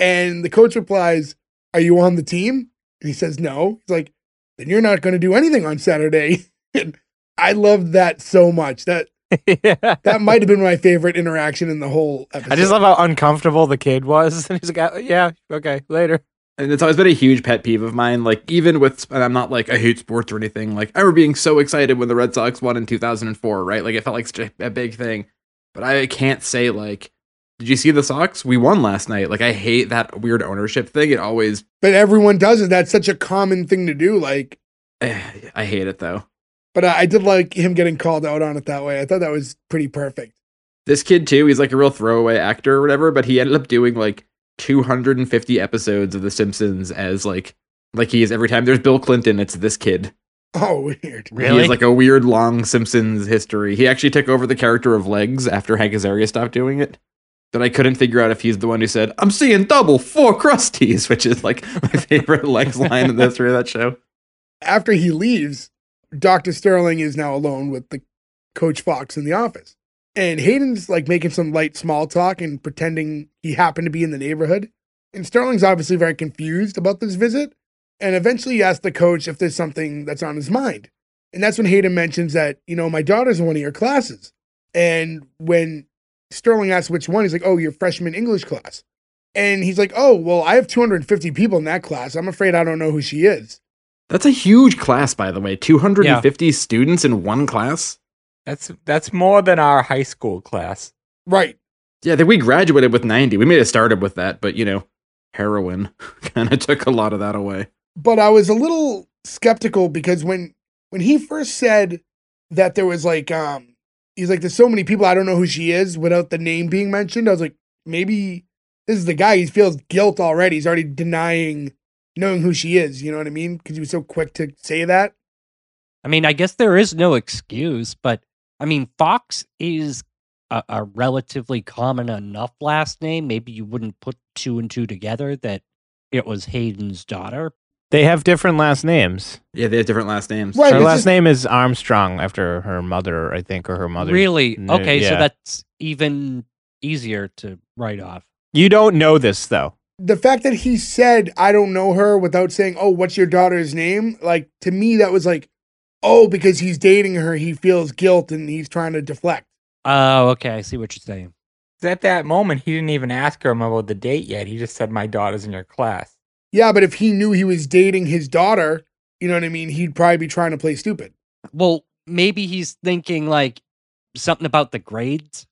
And the coach replies, are you on the team? And he says, no. He's like, then you're not going to do anything on Saturday. And I loved that so much. That yeah. That might have been my favorite interaction in the whole episode. I just love how uncomfortable the kid was. And he's like, oh, yeah, okay, later. And it's always been a huge pet peeve of mine. Like, even with, and I'm not like, I hate sports or anything. Like, I remember being so excited when the Red Sox won in two thousand four, right? Like, it felt like such a, a big thing. But I can't say, like, did you see the Sox? We won last night. Like, I hate that weird ownership thing. It always. But everyone does it. That's such a common thing to do. Like, I hate it, though. But I did like him getting called out on it that way. I thought that was pretty perfect. This kid, too, he's like a real throwaway actor or whatever, but he ended up doing like two hundred fifty episodes of The Simpsons as like, like he is every time there's Bill Clinton, it's this kid. Oh, weird. Really? He has like a weird long Simpsons history. He actually took over the character of Legs after Hank Azaria stopped doing it. that I couldn't figure out if he's the one who said, "I'm seeing double four crusties," which is like my favorite Lex line in the history of that show. After he leaves, Doctor Sterling is now alone with the Coach Fox in the office. And Hayden's like making some light small talk and pretending he happened to be in the neighborhood. And Sterling's obviously very confused about this visit. And eventually he asks the coach if there's something that's on his mind. And that's when Hayden mentions that, you know, my daughter's in one of your classes. And when Sterling asks which one, he's like, oh, your freshman English class. And he's like, oh, well, I have two hundred fifty people in that class. I'm afraid I don't know who she is. That's a huge class, by the way. two hundred fifty yeah. students in one class. That's that's more than our high school class. Right. Yeah, that we graduated with ninety. We may have started with that, but, you know, heroin kind of took a lot of that away. But I was a little skeptical because when when he first said that there was like, um, he's like, there's so many people, I don't know who she is without the name being mentioned. I was like, maybe this is the guy. He feels guilt already. He's already denying knowing who she is. You know what I mean? Because he was so quick to say that. I mean, I guess there is no excuse, but I mean, Fox is a, a relatively common enough last name. Maybe you wouldn't put two and two together that it was Hayden's daughter. They have different last names. Yeah, they have different last names. Right, her last just... name is Armstrong after her mother, I think, or her mother. Really? Okay, yeah. So that's even easier to write off. You don't know this, though. The fact that he said, I don't know her, without saying, oh, what's your daughter's name? Like, to me, that was like, oh, because he's dating her, he feels guilt and he's trying to deflect. Oh, okay, I see what you're saying. At that moment, he didn't even ask her about the date yet. He just said, my daughter's in your class. Yeah, but if he knew he was dating his daughter, you know what I mean, he'd probably be trying to play stupid. Well, maybe he's thinking, like, something about the grades.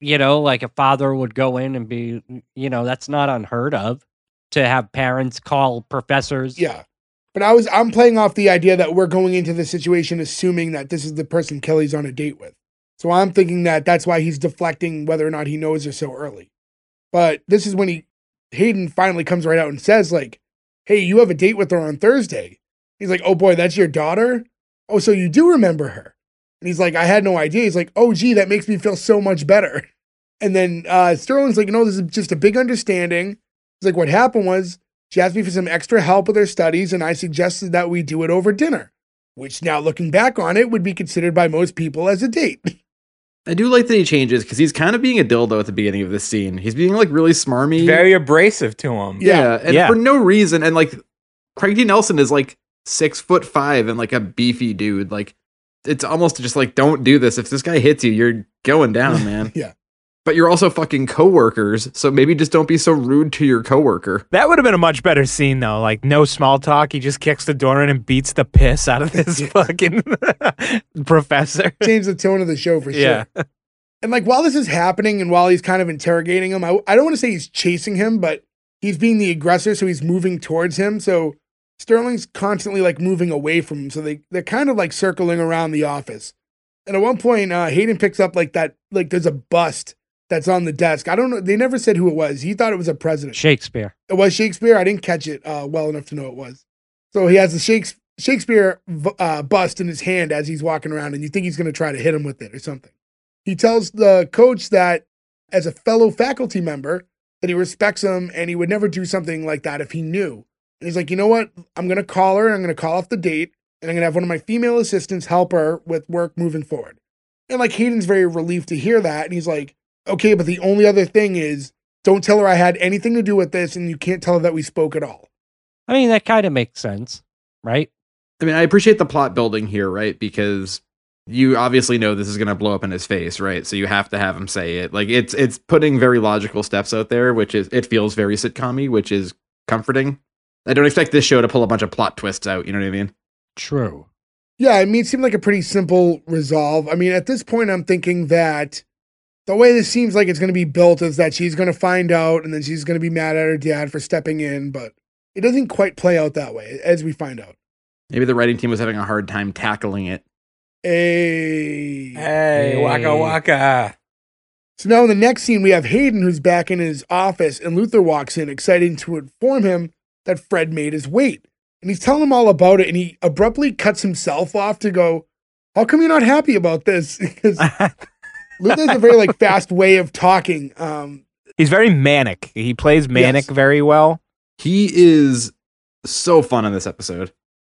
You know, like a father would go in and be, you know, that's not unheard of to have parents call professors. Yeah, but I was, I'm playing off the idea that we're going into the situation assuming that this is the person Kelly's on a date with. So I'm thinking that that's why he's deflecting whether or not he knows her so early. But this is when he... Hayden finally comes right out and says, like, hey, you have a date with her on Thursday. He's like, oh, boy, that's your daughter? Oh, so you do remember her. And he's like, I had no idea. He's like, oh, gee, that makes me feel so much better. And then uh, Sterling's like, no, this is just a big understanding. He's like, what happened was she asked me for some extra help with her studies, and I suggested that we do it over dinner, which now looking back on it would be considered by most people as a date. I do like that he changes because he's kind of being a dildo at the beginning of this scene. He's being like really smarmy. Very abrasive to him. Yeah. yeah. And yeah. for no reason. And like Craig T. Nelson is like six foot five and like a beefy dude. Like it's almost just like, don't do this. If this guy hits you, you're going down, man. yeah. But you're also fucking coworkers. So maybe just don't be so rude to your coworker. That would have been a much better scene though. Like no small talk. He just kicks the door in and beats the piss out of this fucking professor. Change the tone of the show for yeah. sure. And like while this is happening and while he's kind of interrogating him, I, I don't want to say he's chasing him, but he's being the aggressor. So he's moving towards him. So Sterling's constantly like moving away from him. So they, they're kind of like circling around the office. And at one point uh, Hayden picks up like that, like there's a bust that's on the desk. I don't know. They never said who it was. He thought it was a president. Shakespeare. It was Shakespeare. I didn't catch it uh, well enough to know it was. So he has the Shakespeare uh, bust in his hand as he's walking around, and you think he's going to try to hit him with it or something. He tells the coach that as a fellow faculty member that he respects him and he would never do something like that if he knew. And he's like, you know what? I'm going to call her. And I'm going to call off the date, and I'm going to have one of my female assistants help her with work moving forward. And like Hayden's very relieved to hear that. And he's like, okay, but the only other thing is don't tell her I had anything to do with this, and you can't tell her that we spoke at all. I mean, that kind of makes sense, right? I mean, I appreciate the plot building here, right? Because you obviously know this is going to blow up in his face, right? So you have to have him say it. Like it's it's putting very logical steps out there, which is it feels very sitcom-y, which is comforting. I don't expect this show to pull a bunch of plot twists out, you know what I mean? True. Yeah, I mean, it seemed like a pretty simple resolve. I mean, at this point, I'm thinking that the way this seems like it's going to be built is that she's going to find out and then she's going to be mad at her dad for stepping in, but it doesn't quite play out that way, as we find out. Maybe the writing team was having a hard time tackling it. Hey. Hey, hey. Waka waka. So now in the next scene, we have Hayden, who's back in his office, and Luther walks in, excited to inform him that Fred made his weight. And he's telling him all about it, and he abruptly cuts himself off to go, how come you're not happy about this? Because Luther has a very like fast way of talking. Um, He's very manic. He plays manic yes. very well. He is so fun in this episode.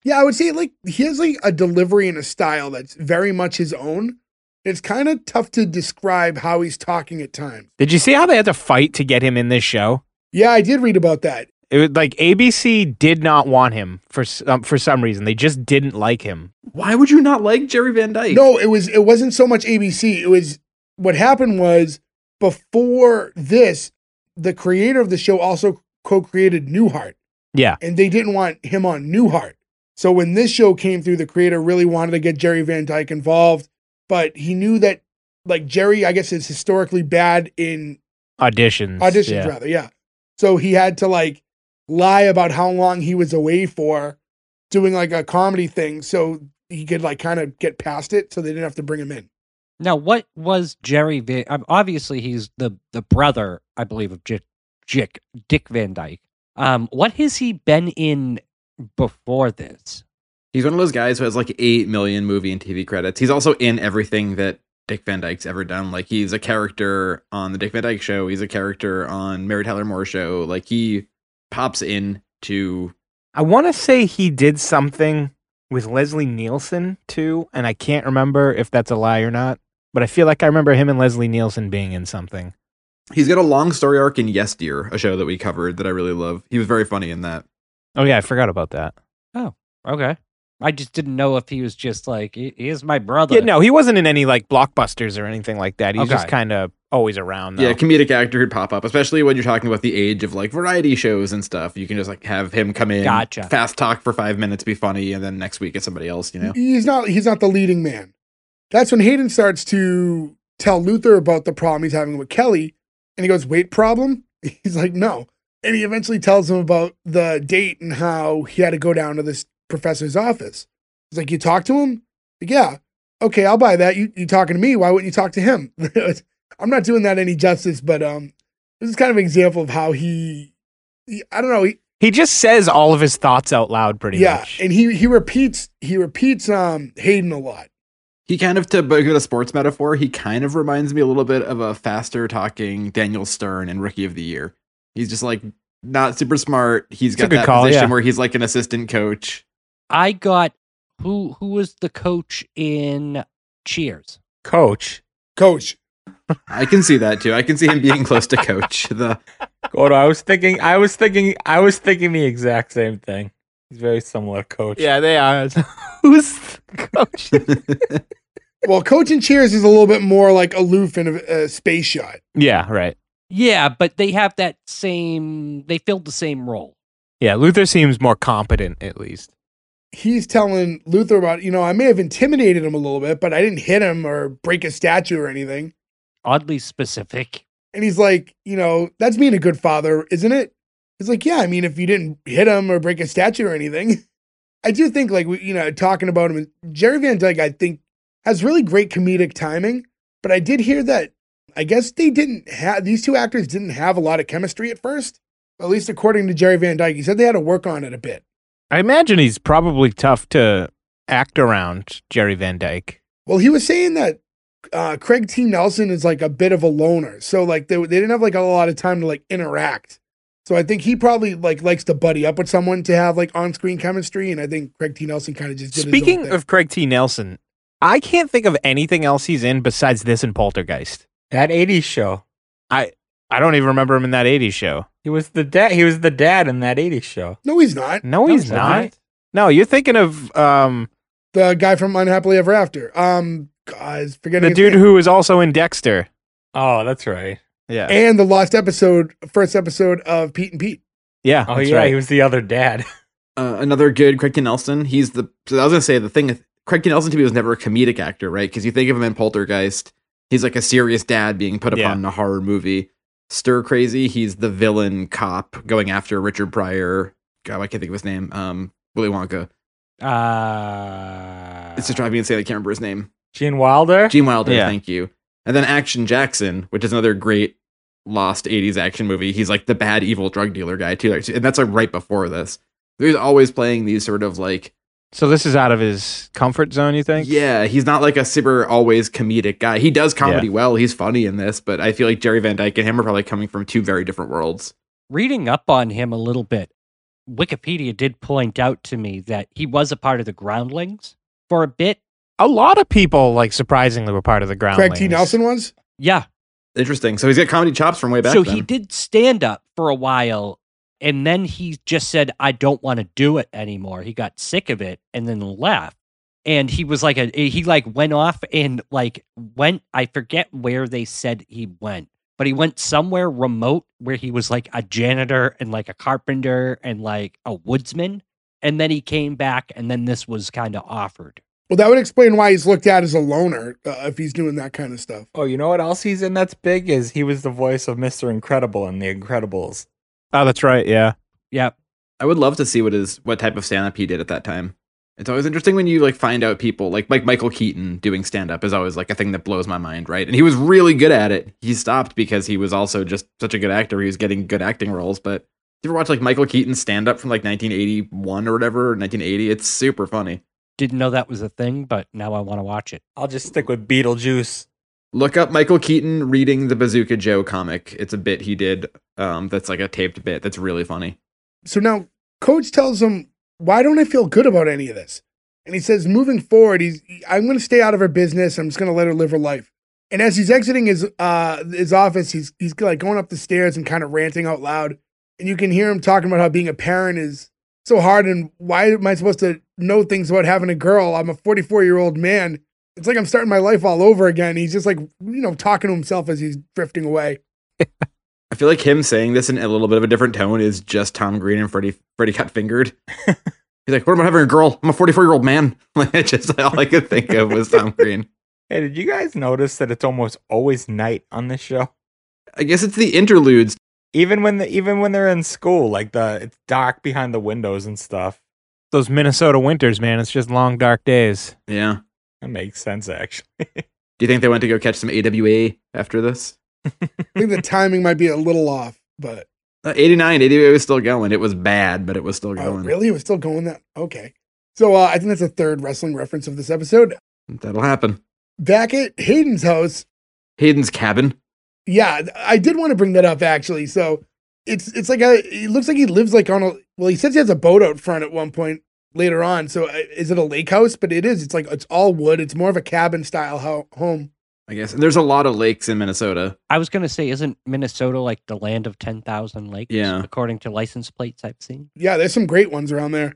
Yeah, I would say like he has like a delivery and a style that's very much his own. It's kind of tough to describe how he's talking at times. Did you see how they had to fight to get him in this show? Yeah, I did read about that. It was like A B C did not want him for um, for some reason. They just didn't like him. Why would you not like Jerry Van Dyke? No, it was it wasn't so much A B C. It was what happened was before this, the creator of the show also co-created Newhart. Yeah, and they didn't want him on Newhart. So when this show came through, the creator really wanted to get Jerry Van Dyke involved. But he knew that, like, Jerry, I guess, is historically bad in auditions. Auditions, yeah. rather, yeah. So he had to, like, lie about how long he was away for doing, like, a comedy thing so he could, like, kind of get past it so they didn't have to bring him in. Now, what was Jerry Van... Obviously, he's the, the brother, I believe, of Dick, Dick, Dick Van Dyke. Um, what has he been in before this? He's one of those guys who has like eight million movie and T V credits. He's also in everything that Dick Van Dyke's ever done. Like he's a character on the Dick Van Dyke Show. He's a character on Mary Tyler Moore Show. Like he pops in to... I want to say he did something with Leslie Nielsen too. And I can't remember if that's a lie or not. But I feel like I remember him and Leslie Nielsen being in something. He's got a long story arc in Yes Dear, a show that we covered that I really love. He was very funny in that. Oh yeah, I forgot about that. Oh, okay. I just didn't know if he was just like, he is my brother. Yeah, no, he wasn't in any like blockbusters or anything like that. He's okay. just kind of always around. Though. Yeah, comedic actor who'd pop up, especially when you're talking about the age of like variety shows and stuff. You can just like have him come in, gotcha. fast talk for five minutes, be funny, and then next week it's somebody else, you know? He's not, he's not the leading man. That's when Hayden starts to tell Luther about the problem he's having with Kelly. And he goes, wait, problem? He's like, no. And he eventually tells him about the date and how he had to go down to this professor's office. It's like, you talk to him? Like, yeah. Okay, I'll buy that. You you talking to me? Why wouldn't you talk to him? I'm not doing that any justice, but um, this is kind of an example of how he, he I don't know. He, he just says all of his thoughts out loud pretty yeah, much. Yeah, and he he repeats he repeats um Hayden a lot. He kind of, to go to sports metaphor, he kind of reminds me a little bit of a faster talking Daniel Stern in Rookie of the Year. He's just like not super smart. He's That's got that call, position yeah. where he's like an assistant coach. I got who who was the coach in Cheers? Coach. Coach. I can see that too. I can see him being close to Coach. The God, I was thinking I was thinking I was thinking the exact same thing. He's very similar to Coach. Yeah, they are. Who's the coach? Well, Coach in Cheers is a little bit more like aloof in a, a space shot. Yeah, right. Yeah, but they have that same they filled the same role. Yeah, Luther seems more competent at least. He's telling Luther about, you know, I may have intimidated him a little bit, but I didn't hit him or break his statue or anything. Oddly specific. And he's like, you know, that's being a good father, isn't it? He's like, yeah, I mean, if you didn't hit him or break his statue or anything. I do think, like, you know, talking about him, Jerry Van Dyke, I think, has really great comedic timing. But I did hear that, I guess they didn't have, these two actors didn't have a lot of chemistry at first. At least according to Jerry Van Dyke, he said they had to work on it a bit. I imagine he's probably tough to act around, Jerry Van Dyke. Well, he was saying that uh, Craig T. Nelson is like a bit of a loner. So like they, they didn't have like a lot of time to like interact. So I think he probably like likes to buddy up with someone to have like on-screen chemistry. And I think Craig T. Nelson kind of just did his own thing. Speaking of Craig T. Nelson, I can't think of anything else he's in besides this and Poltergeist. That eighties show. I I don't even remember him in that eighties show. He was the dad. He was the dad in that eighties show. No, he's not. No, he's no, not. Right? No, you're thinking of um the guy from Unhappily Ever After. Um, guys, forgetting the dude name. Who was also in Dexter. Oh, that's right. Yeah, and the lost episode, first episode of Pete and Pete. Yeah. Oh, yeah. Right. He was the other dad. Uh, another good Craig T. Nelson. He's the. So I was gonna say the thing. Craig T. Nelson to me was never a comedic actor, right? Because you think of him in Poltergeist, he's like a serious dad being put yeah. upon a horror movie. Stir Crazy, he's the villain cop going after Richard Pryor. God, I can't think of his name. Um, Willy Wonka. Uh, it's just driving me insane. I can't remember his name. Gene Wilder? Gene Wilder, yeah. Thank you. And then Action Jackson, which is another great lost eighties action movie. He's like the bad, evil drug dealer guy, too. And that's like right before this. He's always playing these sort of like So this is out of his comfort zone, you think? Yeah, he's not like a super always comedic guy. He does comedy yeah. well. He's funny in this, but I feel like Jerry Van Dyke and him are probably coming from two very different worlds. Reading up on him a little bit, Wikipedia did point out to me that he was a part of the Groundlings for a bit. A lot of people, like, surprisingly were part of the Groundlings. Craig T. Nelson was? Yeah. Interesting. So he's got comedy chops from way back So then. He did stand up for a while. And then he just said, I don't want to do it anymore. He got sick of it and then left. And he was like, a he like went off and like went, I forget where they said he went, but he went somewhere remote where he was like a janitor and like a carpenter and like a woodsman. And then he came back and then this was kind of offered. Well, that would explain why he's looked at as a loner uh, if he's doing that kind of stuff. Oh, you know what else he's in that's big is he was the voice of Mister Incredible in The Incredibles. Oh, that's right. Yeah. Yeah. I would love to see what is what type of stand-up he did at that time. It's always interesting when you like find out people like like Michael Keaton doing stand-up is always like a thing that blows my mind, right? And he was really good at it. He stopped because he was also just such a good actor. He was getting good acting roles. But you ever watch like Michael Keaton stand-up from like nineteen eighty-one or whatever, or nineteen eighty? It's super funny. Didn't know that was a thing, but now I want to watch it. I'll just stick with Beetlejuice. Look up Michael Keaton reading the Bazooka Joe comic. It's a bit he did um, that's like a taped bit that's really funny. So now Coach tells him, why don't I feel good about any of this? And he says, moving forward, he's, I'm going to stay out of her business. I'm just going to let her live her life. And as he's exiting his uh, his office, he's he's like going up the stairs and kind of ranting out loud. And you can hear him talking about how being a parent is so hard. And why am I supposed to know things about having a girl? I'm a forty-four-year-old man. It's like I'm starting my life all over again. He's just like, you know, talking to himself as he's drifting away. I feel like him saying this in a little bit of a different tone is just Tom Green and Freddie Freddie got fingered. He's like, what am I having a girl? I'm a forty-four-year-old man. Like, it's just all I could think of was Tom Green. Hey, did you guys notice that it's almost always night on this show? I guess it's the interludes. Even when the, even when they're in school, like the it's dark behind the windows and stuff. Those Minnesota winters, man. It's just long, dark days. Yeah. That makes sense, actually. Do you think they went to go catch some A W A after this? I think the timing might be a little off, but... Uh, eighty-nine, A W A was still going. It was bad, but it was still going. Oh, really? It was still going that... Okay. So uh, I think that's the third wrestling reference of this episode. That'll happen. Back at Hayden's house. Hayden's cabin. Yeah, I did want to bring that up, actually. So it's it's like a... It looks like he lives like on a... Well, he says he has a boat out front at one point. Later on, so is it a lake house? But it is. It's like it's all wood. It's more of a cabin style ho- home, I guess. And there's a lot of lakes in Minnesota. I was gonna say, isn't Minnesota like the land of ten thousand lakes? Yeah, according to license plates I've seen. Yeah, there's some great ones around there.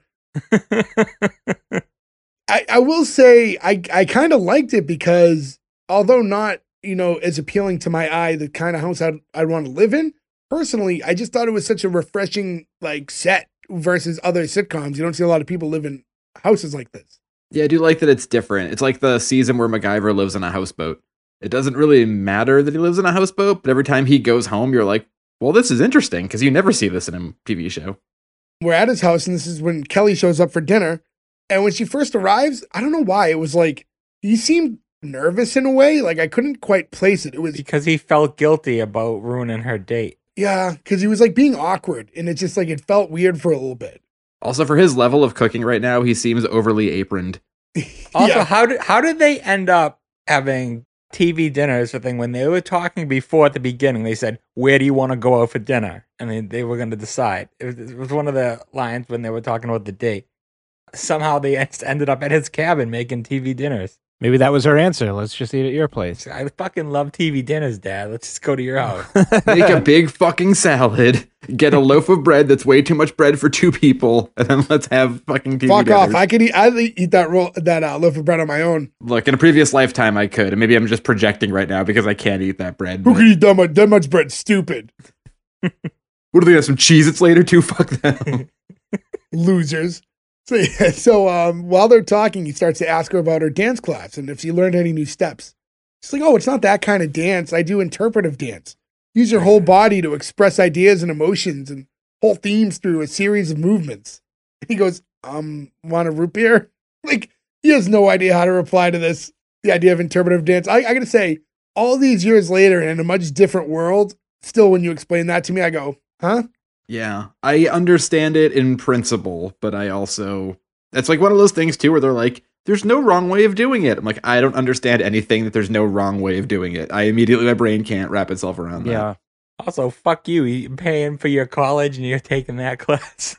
I I will say I I kind of liked it because although not you know as appealing to my eye the kind of house I'd I'd want to live in personally, I just thought it was such a refreshing like set. Versus other sitcoms, you don't see a lot of people live in houses like this. Yeah, I do like that it's different. It's like the season where MacGyver lives in a houseboat. It doesn't really matter that he lives in a houseboat, but every time he goes home, you're like, well, this is interesting because you never see this in a T V show. We're at his house, and this is when Kelly shows up for dinner. And when she first arrives, I don't know why. It was like, he seemed nervous in a way. Like, I couldn't quite place it. It was because he felt guilty about ruining her date. Yeah, because he was like being awkward, and it's just like it felt weird for a little bit. Also, for his level of cooking right now, he seems overly aproned. Also, yeah. how did how did they end up having T V dinners for thing when they were talking before at the beginning? They said, "Where do you want to go out for dinner?" And they, they were going to decide. It was, it was one of the lines when they were talking about the date. Somehow they ended up at his cabin making T V dinners. Maybe that was her answer. Let's just eat at your place. I fucking love T V dinners, Dad. Let's just go to your house. Make a big fucking salad. Get a loaf of bread that's way too much bread for two people, and then let's have fucking T V Fuck dinners. Off. I could eat. I eat that roll, that uh, loaf of bread on my own. Look, in a previous lifetime, I could, and maybe I'm just projecting right now because I can't eat that bread. Who can eat that much? That much bread? Stupid. What are they gonna have? Some Cheez-Its later too? Fuck them. Losers. So, yeah, so um, while they're talking, he starts to ask her about her dance class and if she learned any new steps. She's like, oh, it's not that kind of dance. I do interpretive dance. Use your whole body to express ideas and emotions and whole themes through a series of movements. And he goes, um, want a root beer? Like, he has no idea how to reply to this, the idea of interpretive dance. I, I got to say, all these years later and in a much different world, still when you explain that to me, I go, huh? Yeah, I understand it in principle, but I also It's like one of those things too, where they're like, there's no wrong way of doing it. I'm like, I don't understand anything that there's no wrong way of doing it. I immediately, my brain can't wrap itself around that. Yeah. Also, fuck you. You're paying for your college and you're taking that class.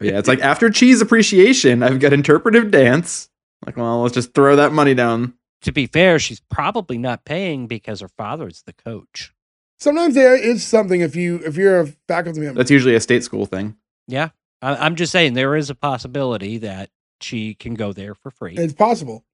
Yeah, it's like after cheese appreciation, I've got interpretive dance. Like, well, let's just throw that money down. To be fair, she's probably not paying because her father's the coach. Sometimes there is something if you if you're a faculty member. That's usually a state school thing. Yeah, I, I'm just saying there is a possibility that she can go there for free. It's possible.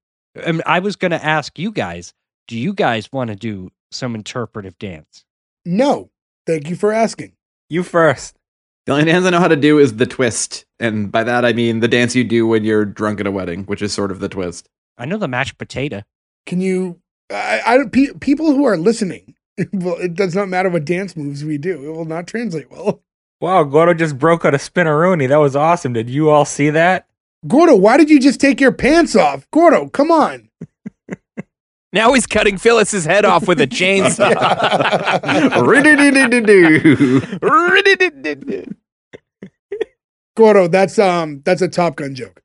I mean, I was going to ask you guys: do you guys want to do some interpretive dance? No, thank you for asking. You first. The only dance I know how to do is the twist. And by that, I mean the dance you do when you're drunk at a wedding, which is sort of the twist. I know the mashed potato. Can you, I, I pe- people who are listening, well, it does not matter what dance moves we do. It will not translate well. Wow, Gordo just broke out a spinaroonie. That was awesome. Did you all see that? Gordo, why did you just take your pants off? Gordo, come on. Now he's cutting Phyllis's head off with a chainsaw. Gordo, that's um, that's a Top Gun joke.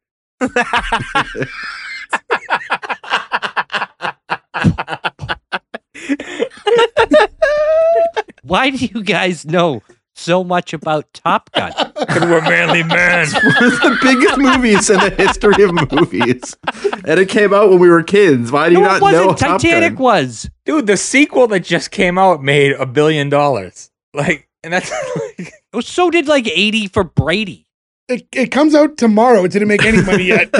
Why do you guys know so much about Top Gun? Because we're manly men. It's one of the biggest movies in the history of movies. And it came out when we were kids. Why do you no, not know Titanic Top Gun was? Dude, the sequel that just came out made a billion dollars. Like, and that's like, so did like eighty for Brady. It, it comes out tomorrow. It didn't make any money yet.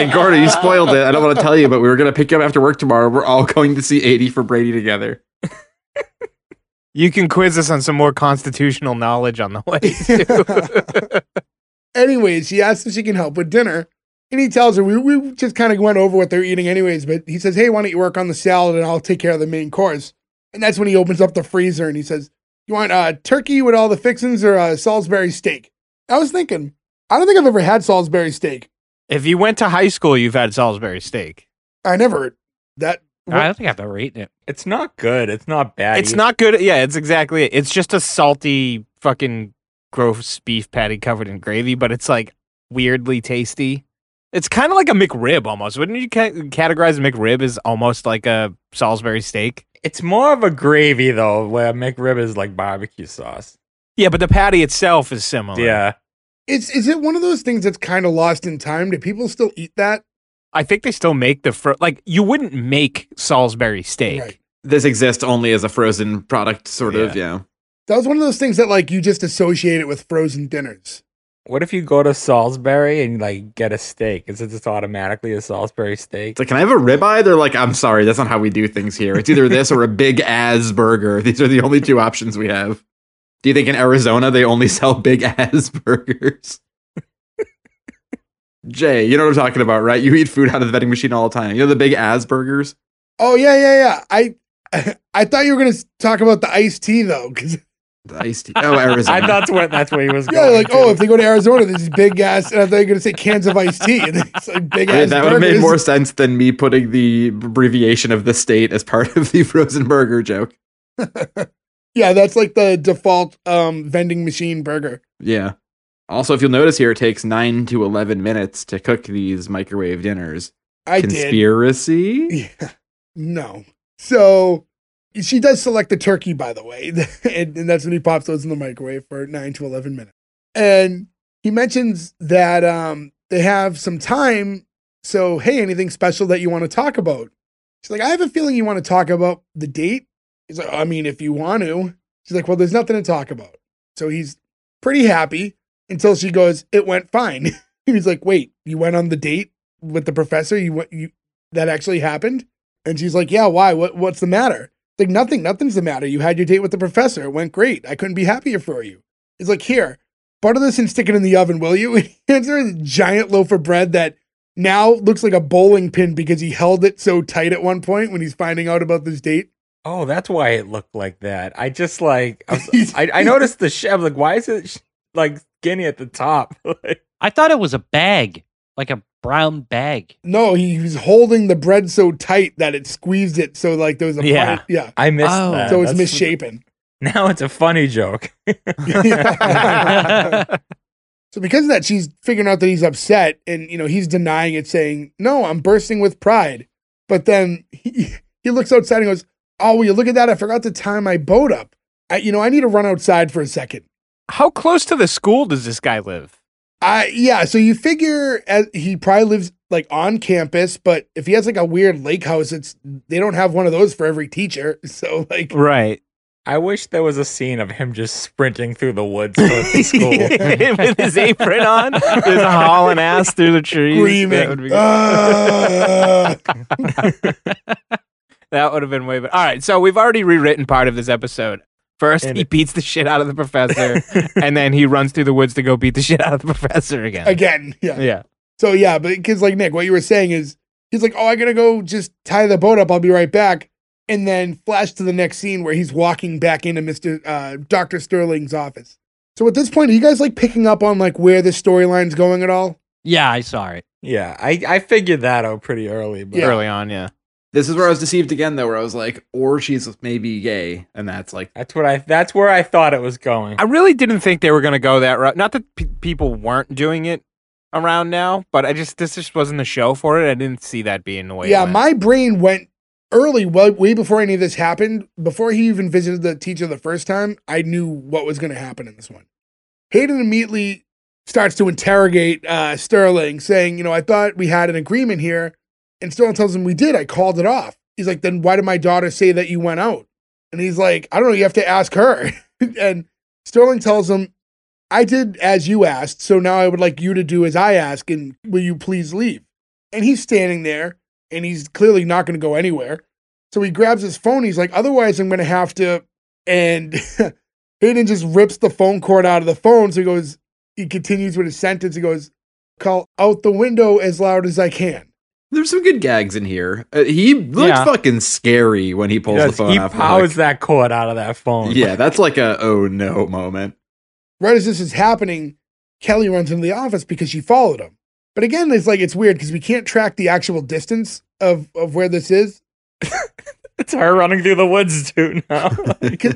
And Gordon, you spoiled it. I don't want to tell you, but we were going to pick you up after work tomorrow. We're all going to see eighty for Brady together. You can quiz us on some more constitutional knowledge on the way, too. Anyways, she asks if she can help with dinner, and he tells her, we, we just kind of went over what they're eating anyways, but he says, hey, why don't you work on the salad, and I'll take care of the main course. And that's when he opens up the freezer, and he says, you want uh, turkey with all the fixings or uh, Salisbury steak? I was thinking, I don't think I've ever had Salisbury steak. If you went to high school, you've had Salisbury steak. I never, that... No, I don't think I've ever eaten it. It's not good. It's not bad. It's either. Not good. Yeah, it's exactly it. It's just a salty fucking gross beef patty covered in gravy, but it's like weirdly tasty. It's kind of like a McRib almost. Wouldn't you ca- categorize a McRib as almost like a Salisbury steak? It's more of a gravy, though, where McRib is like barbecue sauce. Yeah, but the patty itself is similar. Yeah. It's, is it one of those things that's kind of lost in time? Do people still eat that? I think they still make the, fro- like, you wouldn't make Salisbury steak. Right. This exists only as a frozen product, sort yeah. of, yeah. That was one of those things that, like, you just associate it with frozen dinners. What if you go to Salisbury and, like, get a steak? Is it just automatically a Salisbury steak? It's like, can I have a ribeye? They're like, I'm sorry, that's not how we do things here. It's either this or a big ass burger. These are the only two options we have. Do you think in Arizona they only sell big ass burgers? Jay, you know what I'm talking about, right? You eat food out of the vending machine all the time. You know the big ass burgers? Oh, yeah, yeah, yeah. I I thought you were going to talk about the iced tea, though. The iced tea. Oh, Arizona. I thought what, that's where he was going. Yeah, like, to. Oh, if they go to Arizona, there's these big ass, and I thought you were going to say cans of iced tea. And it's like big yeah, ass that burgers. That would have made more sense than me putting the abbreviation of the state as part of the frozen burger joke. Yeah, that's like the default um, vending machine burger. Yeah. Also, if you'll notice here, it takes nine to eleven minutes to cook these microwave dinners. I Conspiracy? Did. Yeah. No. So she does select the turkey, by the way. and, and that's when he pops those in the microwave for nine to eleven minutes. And he mentions that um, they have some time. So, hey, anything special that you want to talk about? She's like, I have a feeling you want to talk about the date. He's like, I mean, if you want to. She's like, well, there's nothing to talk about. So he's pretty happy. Until she goes, it went fine. He's like, wait, you went on the date with the professor? You went, you that actually happened? And she's like, yeah, why? What what's the matter? Like, nothing, nothing's the matter. You had your date with the professor. It went great. I couldn't be happier for you. He's like, here, butter this and stick it in the oven, will you? And he hands her a giant loaf of bread that now looks like a bowling pin because he held it so tight at one point when he's finding out about this date. Oh, that's why it looked like that. I just like, I, was, I, I noticed the shit. I was like, why is it like skinny at the top? I thought it was a bag, like a brown bag. No, he was holding the bread so tight that it squeezed it. So like there was a yeah. Part, yeah, I missed oh, that. So it's misshapen. Now it's a funny joke. So because of that, she's figuring out that he's upset, and, you know, he's denying it, saying, no, I'm bursting with pride. But then he, he looks outside and goes, oh, will you look at that? I forgot to tie my boat up. I, you know, I need to run outside for a second. How close to the school does this guy live? Uh, yeah, so you figure as he probably lives, like, on campus, but if he has, like, a weird lake house, it's they don't have one of those for every teacher, so, like... Right. I wish there was a scene of him just sprinting through the woods towards the school. With his apron on, just hauling ass through the trees. Screaming. Be- uh... That would have been way better. All right, so we've already rewritten part of this episode. First, he beats the shit out of the professor, and then he runs through the woods to go beat the shit out of the professor again. Again, yeah. Yeah. So, yeah, but because, like, Nick, what you were saying is, he's like, oh, I gotta go just tie the boat up. I'll be right back. And then flash to the next scene where he's walking back into Mister Uh, Doctor Sterling's office. So at this point, are you guys, like, picking up on, like, where the storyline's going at all? Yeah, I saw it. Yeah, I, I figured that out pretty early. But yeah. Early on, yeah. This is where I was deceived again, though, where I was like, or she's maybe gay, and that's like... That's what I. That's where I thought it was going. I really didn't think they were going to go that route. Not that pe- people weren't doing it around now, but I just this just wasn't the show for it. I didn't see that being the way Yeah, my brain went early, well, way before any of this happened. Before he even visited the teacher the first time, I knew what was going to happen in this one. Hayden immediately starts to interrogate uh, Sterling, saying, you know, I thought we had an agreement here. And Sterling tells him, we did. I called it off. He's like, then why did my daughter say that you went out? And he's like, I don't know. You have to ask her. And Sterling tells him, I did as you asked. So now I would like you to do as I ask. And will you please leave? And he's standing there and he's clearly not going to go anywhere. So he grabs his phone. He's like, otherwise I'm going to have to. And Hayden just rips the phone cord out of the phone. So he goes, he continues with his sentence. He goes, call out the window as loud as I can. There's some good gags in here. Uh, he looks yeah. fucking scary when he pulls yes, the phone he off. He powers like, that cord out of that phone. Yeah, that's like a oh no moment. Right as this is happening, Kelly runs into the office because she followed him. But again, it's like it's weird because we can't track the actual distance of, of where this is. It's her running through the woods too now.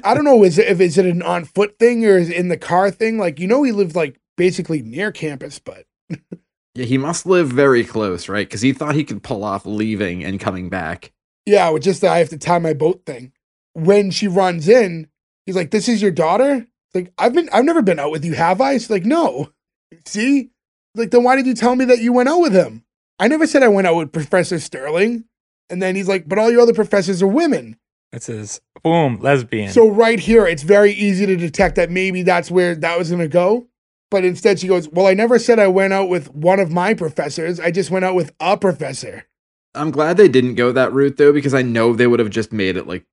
I don't know is it, if is it an on foot thing or is it in the car thing. Like you know, he lived like basically near campus, but. Yeah, he must live very close, right? Because he thought he could pull off leaving and coming back. Yeah, with just the I have to tie my boat thing. When she runs in, he's like, this is your daughter? Like, I've been, I've never been out with you, have I? She's like, no. See? Like, then why did you tell me that you went out with him? I never said I went out with Professor Sterling. And then he's like, but all your other professors are women. It says, boom, lesbian. So right here, it's very easy to detect that maybe that's where that was going to go. But instead she goes, well, I never said I went out with one of my professors. I just went out with a professor. I'm glad they didn't go that route, though, because I know they would have just made it, like,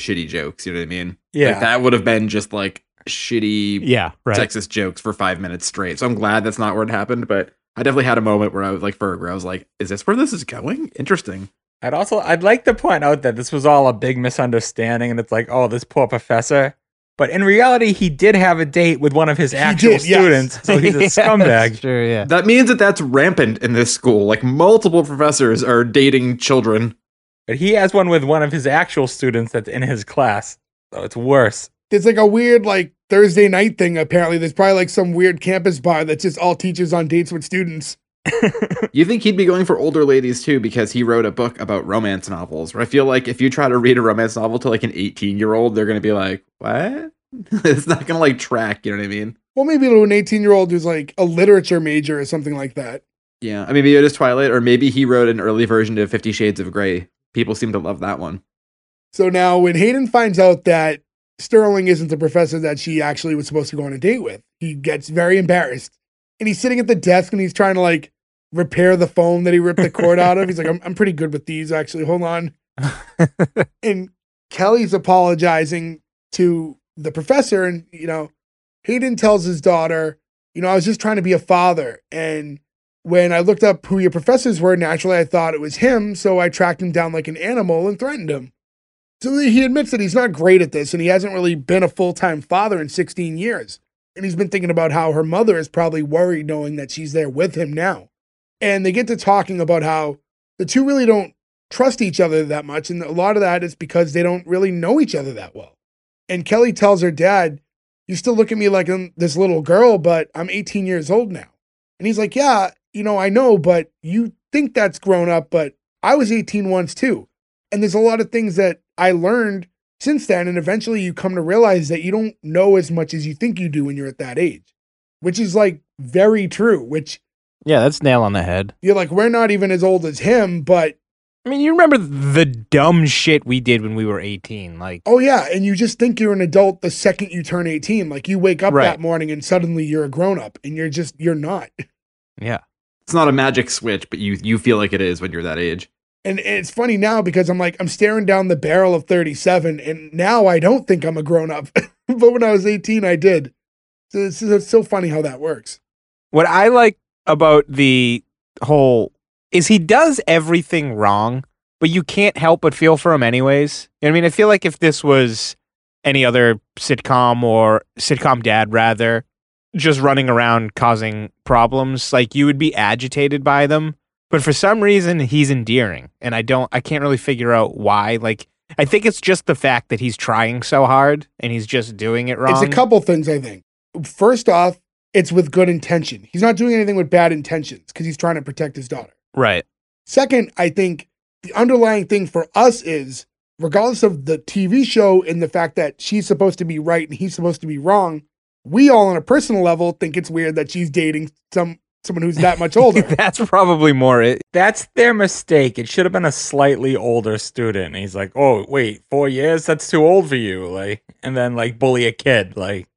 shitty jokes. You know what I mean? Yeah. Like, that would have been just, like, shitty yeah, right. Texas jokes for five minutes straight. So I'm glad that's not where it happened. But I definitely had a moment where I was like, Ferg, where I was like, is this where this is going? Interesting. I'd also, I'd like to point out that this was all a big misunderstanding. And it's like, oh, this poor professor. But in reality, he did have a date with one of his actual did, students, yes. So he's a yeah, scumbag. Sure, yeah. That means that that's rampant in this school. Like, multiple professors are dating children. But he has one with one of his actual students that's in his class, so it's worse. It's like a weird, like, Thursday night thing, apparently. There's probably, like, some weird campus bar that's just all teachers on dates with students. You think he'd be going for older ladies too because he wrote a book about romance novels, where I feel like if you try to read a romance novel to like an eighteen year old, they're going to be like, what? It's not going to like track, you know what I mean? Well, maybe to an eighteen year old who's like a literature major or something like that. Yeah, I mean, maybe it is Twilight, or maybe he wrote an early version of Fifty Shades of Grey. People seem to love that one. So now when Hayden finds out that Sterling isn't the professor that she actually was supposed to go on a date with, he gets very embarrassed. And he's sitting at the desk and he's trying to like repair the phone that he ripped the cord out of. He's like, I'm, I'm pretty good with these, actually. Hold on. And Kelly's apologizing to the professor. And, you know, Hayden tells his daughter, you know, I was just trying to be a father. And when I looked up who your professors were, naturally, I thought it was him. So I tracked him down like an animal and threatened him. So he admits that he's not great at this and he hasn't really been a full-time father in sixteen years. And he's been thinking about how her mother is probably worried knowing that she's there with him now. And they get to talking about how the two really don't trust each other that much. And a lot of that is because they don't really know each other that well. And Kelly tells her dad, you still look at me like I'm this little girl, but I'm eighteen years old now. And he's like, yeah, you know, I know, but you think that's grown up, but I was eighteen once too. And there's a lot of things that I learned since then. And eventually you come to realize that you don't know as much as you think you do when you're at that age, which is like very true, which. Yeah, that's nail on the head. You're like, we're not even as old as him, but. I mean, you remember the dumb shit we did when we were eighteen. Like, oh, yeah. And you just think you're an adult the second you turn eighteen. Like, you wake up right. that morning and suddenly you're a grown up and you're just, you're not. Yeah. It's not a magic switch, but you, you feel like it is when you're that age. And, and it's funny now because I'm like, I'm staring down the barrel of thirty-seven and now I don't think I'm a grown up. But when I was eighteen, I did. So it's, it's so funny how that works. What I like about the whole. Is he does everything wrong, but you can't help but feel for him anyways. You know what I mean? I feel like if this was any other sitcom or sitcom dad, rather, just running around causing problems, like you would be agitated by them. But for some reason, he's endearing, and I don't, I can't really figure out why. Like, I think it's just the fact that he's trying so hard and he's just doing it wrong. It's a couple things, I think. First off, it's with good intention. He's not doing anything with bad intentions because he's trying to protect his daughter. Right. Second, I think the underlying thing for us is, regardless of the T V show and the fact that she's supposed to be right and he's supposed to be wrong, we all on a personal level think it's weird that she's dating some someone who's that much older. That's probably more it. That's their mistake. It should have been a slightly older student. And he's like, oh, wait, four years? That's too old for you. Like, and then like bully a kid. Like,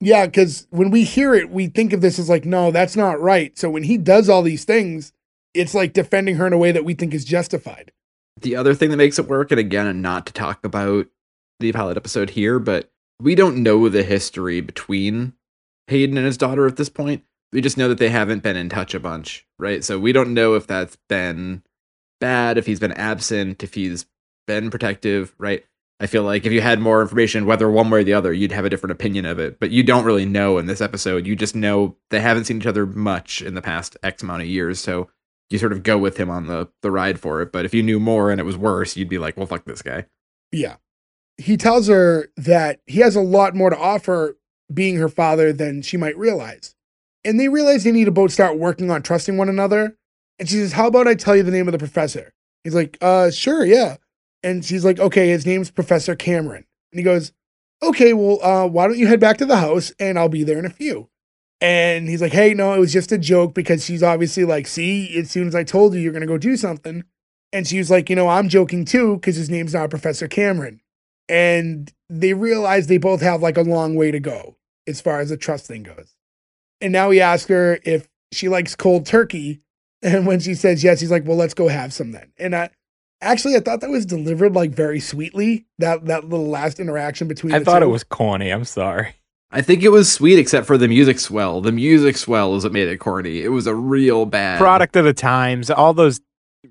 yeah, because when we hear it, we think of this as like, no, that's not right. So when he does all these things, it's like defending her in a way that we think is justified. The other thing that makes it work, and again, and not to talk about the pilot episode here, but we don't know the history between Hayden and his daughter at this point. We just know that they haven't been in touch a bunch, right? So we don't know if that's been bad, if he's been absent, if he's been protective, right? I feel like if you had more information, whether one way or the other, you'd have a different opinion of it. But you don't really know in this episode. You just know they haven't seen each other much in the past X amount of years, so you sort of go with him on the, the ride for it. But if you knew more and it was worse, you'd be like, well, fuck this guy. Yeah. He tells her that he has a lot more to offer being her father than she might realize. And they realize they need to both start working on trusting one another. And she says, how about I tell you the name of the professor? He's like, uh, sure, yeah. And she's like, okay, his name's Professor Cameron. And he goes, okay, well, uh, why don't you head back to the house and I'll be there in a few. And he's like, hey, no, it was just a joke, because she's obviously like, see, as soon as I told you, you're going to go do something. And she was like, you know, I'm joking too, because his name's not Professor Cameron. And they realize they both have like a long way to go as far as the trust thing goes. And now he asks her if she likes cold turkey. And when she says yes, he's like, well, let's go have some then. And I actually, I thought that was delivered like very sweetly, that, that little last interaction between I the thought two. It was corny. I'm sorry. I think it was sweet, except for the music swell. The music swell is what made it corny. It was a real bad product of the times. All those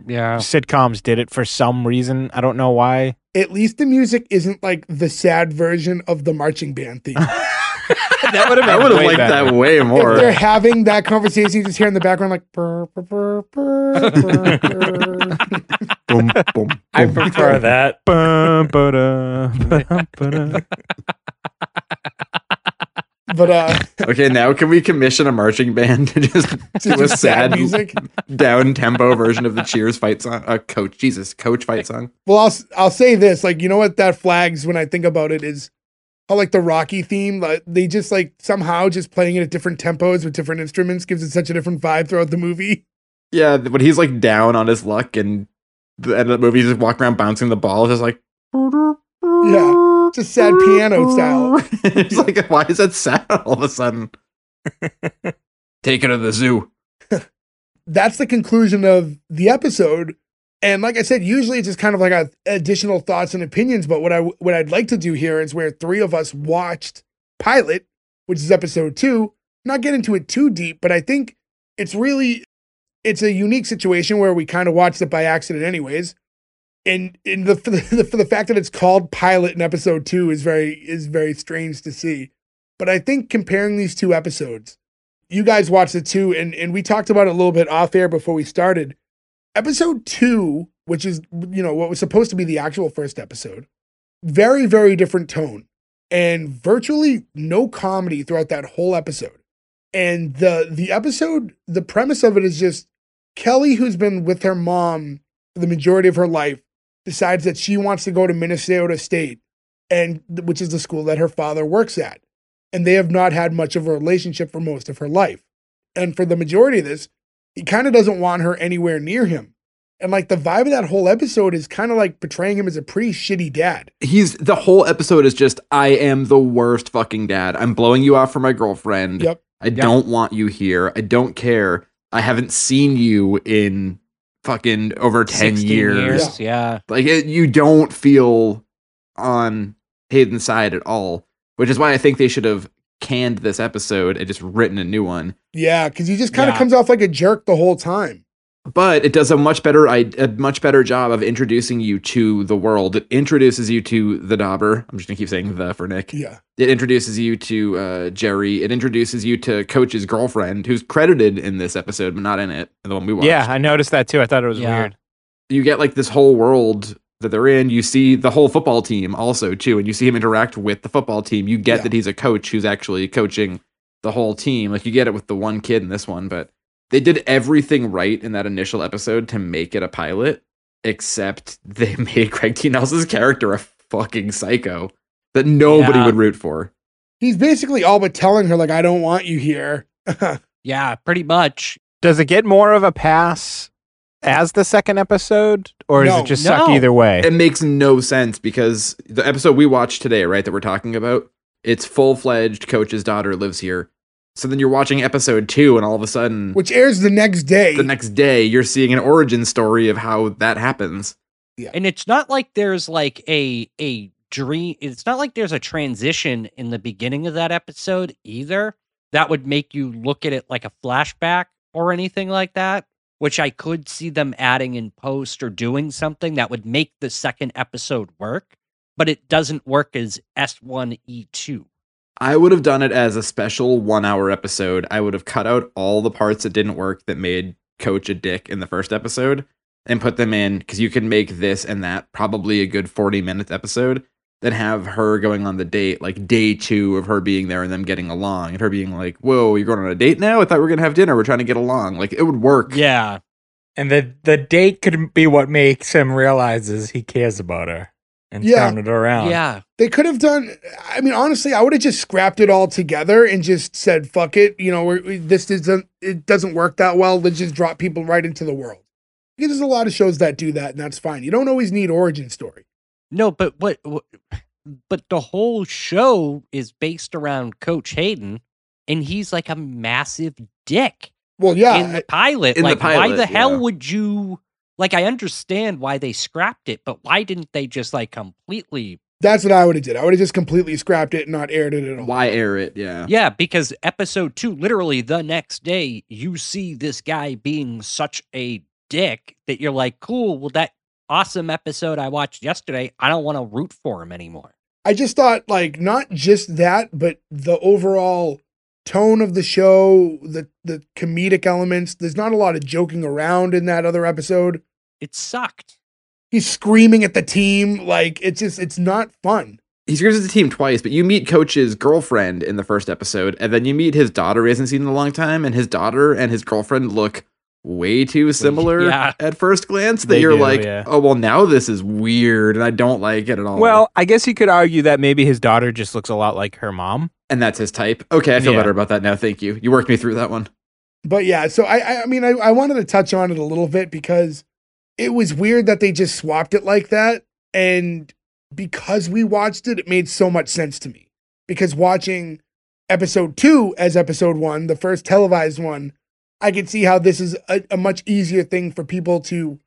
yeah. sitcoms did it for some reason. I don't know why. At least the music isn't like the sad version of the marching band theme. That would have I would have liked better. That way more. If they're having that conversation, you just hear in the background like burr, burr, burr, burr, burr. Boom, boom, boom. I prefer that. Bum, ba-da, ba-da, ba-da. But uh, okay, now can we commission a marching band to just do a sad music, down tempo version of the Cheers fight song? Uh, coach, Jesus, coach fight song. Well, I'll I'll say this, like, you know what that flags when I think about it is how like the Rocky theme, like, they just like somehow just playing it at different tempos with different instruments gives it such a different vibe throughout the movie. Yeah, when he's like down on his luck and the end of the movie, he's just walking around bouncing the ball, just like yeah. Just sad piano style. It's like, why is that sad all of a sudden? Take it to the zoo. That's the conclusion of the episode. And like I said, usually it's just kind of like a, additional thoughts and opinions. But what, I, what I'd like to do here is where three of us watched Pilot, which is episode two, not get into it too deep. But I think it's really, it's a unique situation where we kind of watched it by accident anyways. And in the for, the for the fact that it's called Pilot in episode two is very is very strange to see. But I think comparing these two episodes, you guys watched the two, and, and we talked about it a little bit off air before we started. Episode two, which is, you know, what was supposed to be the actual first episode, very, very different tone. and virtually no comedy throughout that whole episode. And the the episode, the premise of it is just Kelly, who's been with her mom the majority of her life, decides that she wants to go to Minnesota State, and which is the school that her father works at. And they have not had much of a relationship for most of her life. And for the majority of this, he kind of doesn't want her anywhere near him. And like the vibe of that whole episode is kind of like portraying him as a pretty shitty dad. He's the whole episode is just, I am the worst fucking dad. I'm blowing you off for my girlfriend. Yep. I yep. don't want you here. I don't care. I haven't seen you in fucking over ten years. Yeah. yeah. Like it, you don't feel on Hayden's side at all, which is why I think they should have canned this episode and just written a new one. Yeah. Cause he just kind of yeah. comes off like a jerk the whole time. But it does a much better, a much better job of introducing you to the world. It introduces you to the Dauber. I'm just gonna keep saying the for Nick. Yeah. It introduces you to uh, Jerry. It introduces you to Coach's girlfriend, who's credited in this episode, but not in it. The one we watched. Yeah, I noticed that too. I thought it was yeah. weird. You get like this whole world that they're in. You see the whole football team also too, and you see him interact with the football team. You get yeah. that he's a coach who's actually coaching the whole team. Like you get it with the one kid in this one, but. They did everything right in that initial episode to make it a pilot, except they made Craig T. Nelson's character a fucking psycho that nobody yeah. would root for. He's basically all but telling her, like, I don't want you here. yeah, pretty much. Does it get more of a pass as the second episode, or no, does it just no. suck either way? It makes no sense because the episode we watched today, right, that we're talking about, it's full-fledged Coach's daughter lives here. So then you're watching episode two and all of a sudden... Which airs the next day. The next day, you're seeing an origin story of how that happens. Yeah. And it's not like there's like a a dream... It's not like there's a transition in the beginning of that episode either. That would make you look at it like a flashback or anything like that, which I could see them adding in post or doing something that would make the second episode work. But it doesn't work as S one E two. I would have done it as a special one-hour episode. I would have cut out all the parts that didn't work that made Coach a dick in the first episode and put them in, because you can make this and that probably a good forty-minute episode, then have her going on the date, like day two of her being there and them getting along, and her being like, whoa, you're going on a date now? I thought we were going to have dinner. We're trying to get along. Like, it would work. Yeah. And the, the date could be what makes him realize he cares about her. And yeah. turn it around. Yeah. They could have done, I mean, honestly, I would have just scrapped it all together and just said, fuck it. You know, we're, we, this doesn't, it doesn't work that well. Let's just drop people right into the world. Because there's a lot of shows that do that, and that's fine. You don't always need origin story. No, but what, what but the whole show is based around Coach Hayden, and he's like a massive dick. Well, yeah. In the pilot. In like, the pilot, why the hell yeah. would you... Like, I understand why they scrapped it, but why didn't they just, like, completely... That's what I would have did. I would have just completely scrapped it and not aired it at all. Why air it, yeah. Yeah, because episode two, literally the next day, you see this guy being such a dick that you're like, cool, well, that awesome episode I watched yesterday, I don't want to root for him anymore. I just thought, like, not just that, but the overall tone of the show, the the comedic elements. There's not a lot of joking around in that other episode. It sucked. He's screaming at the team. Like, it's just, it's not fun. He screams at the team twice, but you meet Coach's girlfriend in the first episode, and then you meet his daughter he hasn't seen in a long time, and his daughter and his girlfriend look way too similar yeah. at first glance that they you're do, like, yeah. oh, well, now this is weird, and I don't like it at all. Well, I guess you could argue that maybe his daughter just looks a lot like her mom. And that's his type. Okay, I feel yeah. better about that now. Thank you. You worked me through that one. But yeah, so I I mean, I, I wanted to touch on it a little bit because it was weird that they just swapped it like that. And because we watched it, it made so much sense to me. Because watching episode two as episode one, the first televised one, I could see how this is a, a much easier thing for people to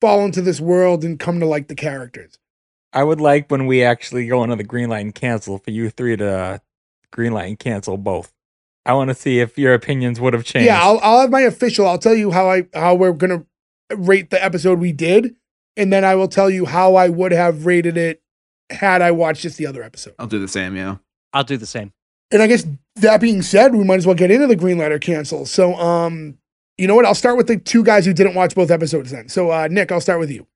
fall into this world and come to like the characters. I would like when we actually go into the green light and cancel for you three to... green light and cancel both. I want to see if your opinions would have changed. Yeah, I'll, I'll have my official. I'll tell you how I how we're gonna rate the episode we did, and then I will tell you how I would have rated it had I watched just the other episode. I'll do the same. Yeah, I'll do the same. And I guess that being said, we might as well get into the green light or cancel. So, um, you know what? I'll start with the two guys who didn't watch both episodes. Then, so uh, Nick, I'll start with you.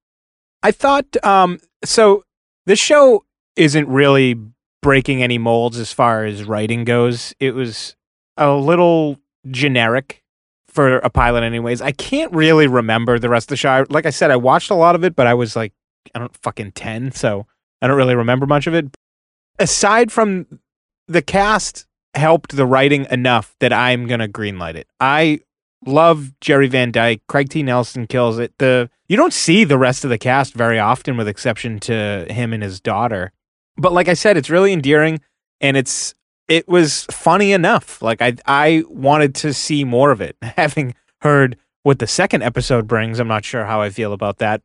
I thought um, so. This show isn't really breaking any molds as far as writing goes. It was a little generic for a pilot anyways. I can't really remember the rest of the show. Like I said, I watched a lot of it, but I was like, I don't fucking ten, so I don't really remember much of it. Aside from the cast helped the writing enough that I'm going to greenlight it. I love Jerry Van Dyke. Craig T. Nelson kills it. The You don't see the rest of the cast very often with exception to him and his daughter. But like I said, it's really endearing and it's it was funny enough. Like I I wanted to see more of it. Having heard what the second episode brings, I'm not sure how I feel about that.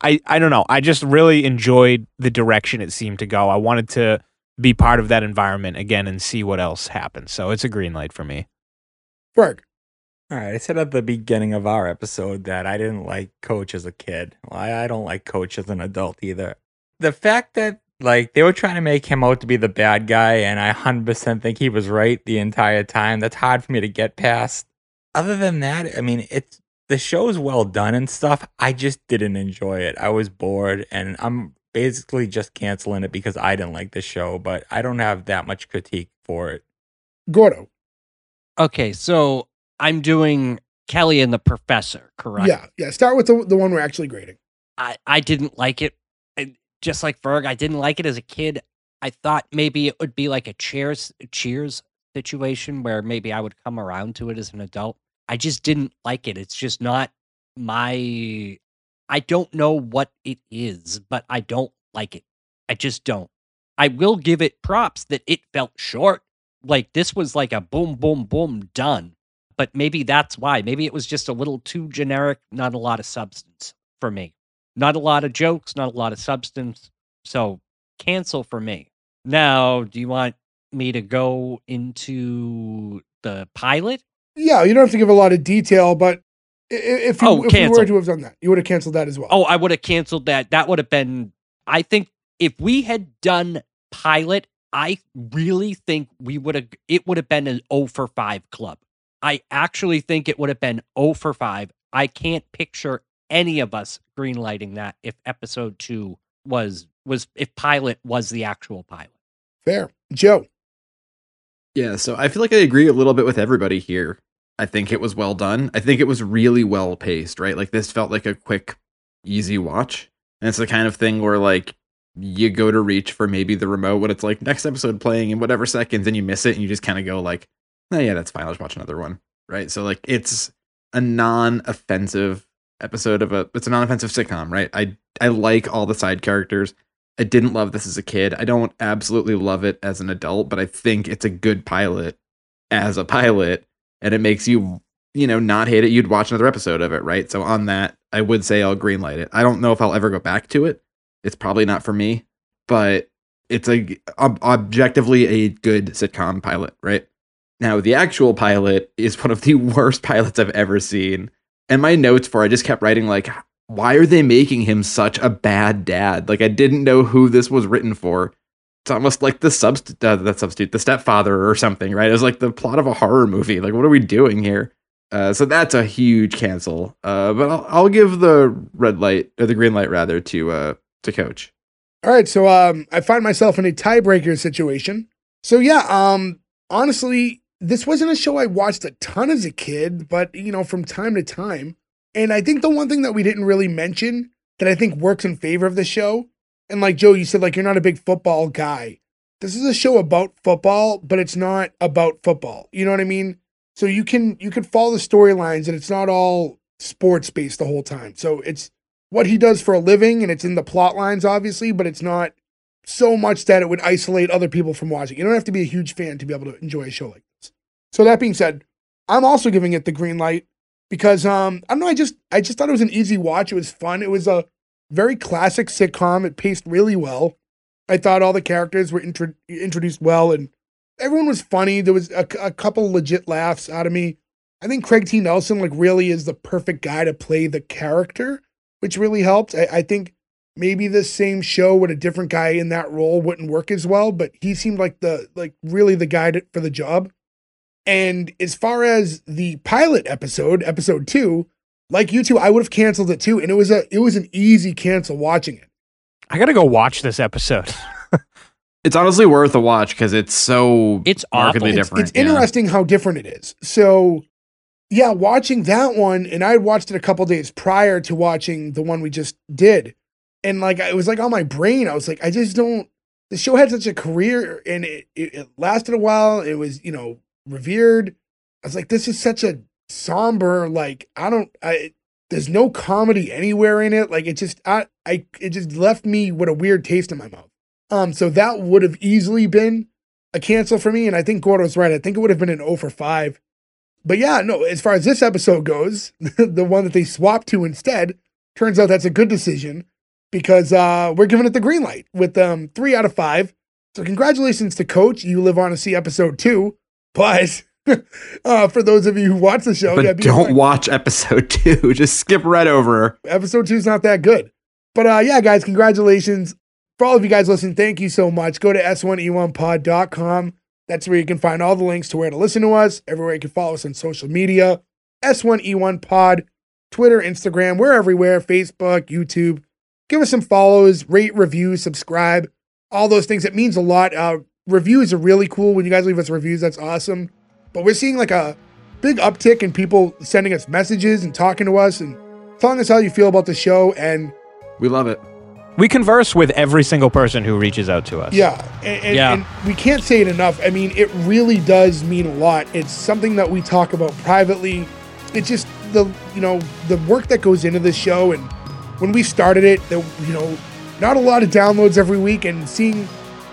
I, I don't know. I just really enjoyed the direction it seemed to go. I wanted to be part of that environment again and see what else happens. So it's a green light for me. Berg. All right. I said at the beginning of our episode that I didn't like Coach as a kid. Well, I, I don't like Coach as an adult either. The fact that like they were trying to make him out to be the bad guy and I one hundred percent think he was right the entire time. That's hard for me to get past. Other than that, I mean, it's the show's well done and stuff. I just didn't enjoy it. I was bored and I'm basically just canceling it because I didn't like the show, but I don't have that much critique for it. Gordo. Okay, so I'm doing Kelly and the Professor, correct? Yeah, yeah. Start with the, the one we're actually grading. I, I didn't like it. I, just like Ferg, I didn't like it as a kid. I thought maybe it would be like a Cheers, Cheers situation where maybe I would come around to it as an adult. I just didn't like it. It's just not my... I don't know what it is, but I don't like it. I just don't. I will give it props that it felt short. Like, this was like a boom, boom, boom, done. But maybe that's why. Maybe it was just a little too generic, not a lot of substance for me. Not a lot of jokes, not a lot of substance. So, cancel for me. Now, do you want me to go into the pilot? Yeah, you don't have to give a lot of detail, but if you, oh, if you were to have done that, you would have canceled that as well. Oh, I would have canceled that. That would have been, I think if we had done pilot, I really think we would have, it would have been an oh for five club. I actually think it would have been oh for five. I can't picture any of us greenlighting that if episode two was, was if pilot was the actual pilot. Fair. Joe. Yeah, so I feel like I agree a little bit with everybody here. I think it was well done. I think it was really well paced, right? Like this felt like a quick, easy watch. And it's the kind of thing where like you go to reach for maybe the remote when it's like next episode playing in whatever seconds and you miss it and you just kind of go like, oh yeah, that's fine. I'll just watch another one. Right. So like it's a non-offensive episode of a, it's a non-offensive sitcom, right? I, I like all the side characters. I didn't love this as a kid. I don't absolutely love it as an adult, but I think it's a good pilot as a pilot. And it makes you, you know, not hate it. You'd watch another episode of it, right? So on that, I would say I'll greenlight it. I don't know if I'll ever go back to it. It's probably not for me, but it's a ob- objectively a good sitcom pilot, right? Now, the actual pilot is one of the worst pilots I've ever seen. And my notes for I just kept writing, like, why are they making him such a bad dad? Like, I didn't know who this was written for. It's almost like the substitute, uh, that substitute, the stepfather or something, right? It was like the plot of a horror movie. Like, what are we doing here? Uh, so that's a huge cancel. Uh, but I'll, I'll give the red light or the green light rather to uh, to Coach. All right. So um, I find myself in a tiebreaker situation. So yeah, um, honestly, this wasn't a show I watched a ton as a kid, but you know, from time to time. And I think the one thing that we didn't really mention that I think works in favor of the show. And like Joe, you said, like, you're not a big football guy. This is a show about football, but it's not about football. You know what I mean? So you can, you can follow the storylines and it's not all sports based the whole time. So it's what he does for a living and it's in the plot lines, obviously, but it's not so much that it would isolate other people from watching. You don't have to be a huge fan to be able to enjoy a show like this. So that being said, I'm also giving it the green light because, um, I don't know. I just, I just thought it was an easy watch. It was fun. It was a very classic sitcom. It paced really well. I thought all the characters were intro- introduced well, and everyone was funny. There was a, a couple legit laughs out of me. I think Craig T. Nelson like really is the perfect guy to play the character, which really helped. I, I think maybe the same show with a different guy in that role wouldn't work as well, but he seemed like the like really the guy to, for the job. And as far as the pilot episode, episode two, like you two, I would have canceled it too, and it was a it was an easy cancel watching it. I gotta go watch this episode. It's honestly worth a watch because it's so it's markedly awful. different. It's, it's yeah. interesting how different it is. So, yeah, watching that one, and I had watched it a couple days prior to watching the one we just did, and like it was like on my brain. I was like, I just don't. The show had such a career, and it, it, it lasted a while. It was, you know, revered. I was like, this is such a somber. Like, I don't. I there's no comedy anywhere in it. Like, it just, I, I, it just left me with a weird taste in my mouth. Um, so that would have easily been a cancel for me. And I think Gordon was right. I think it would have been an oh for five. But yeah, no, as far as this episode goes, the one that they swapped to instead, turns out that's a good decision because uh, we're giving it the green light with um, three out of five. So congratulations to Coach. You live on to see episode two. But uh, for those of you who watch the show, but yeah, don't fine. watch episode two. Just skip right over. Episode two is not that good. But uh, yeah, guys, congratulations. For all of you guys listening, thank you so much. Go to S one E one pod dot com. That's where you can find all the links to where to listen to us, everywhere you can follow us on social media. S one E one pod, Twitter, Instagram, we're everywhere, Facebook, YouTube. Give us some follows, rate, review, subscribe, all those things. It means a lot. Uh, reviews are really cool. When you guys leave us reviews, that's awesome. But we're seeing like a big uptick in people sending us messages and talking to us and telling us how you feel about the show. And we love it. We converse with every single person who reaches out to us. Yeah. And, and, yeah. and we can't say it enough. I mean, it really does mean a lot. It's something that we talk about privately. It's just the, you know, the work that goes into this show. And when we started it, there, you know, not a lot of downloads every week, and seeing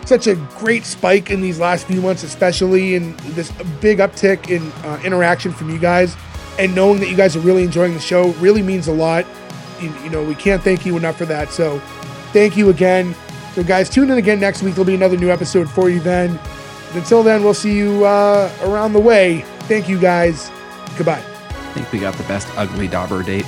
such a great spike in these last few months, especially, and this big uptick in uh, interaction from you guys, and knowing that you guys are really enjoying the show really means a lot. You, you know, we can't thank you enough for that. So, thank you again. So, guys, tune in again next week. There'll be another new episode for you then. And until then, we'll see you uh, around the way. Thank you, guys. Goodbye. I think we got the best ugly dauber date.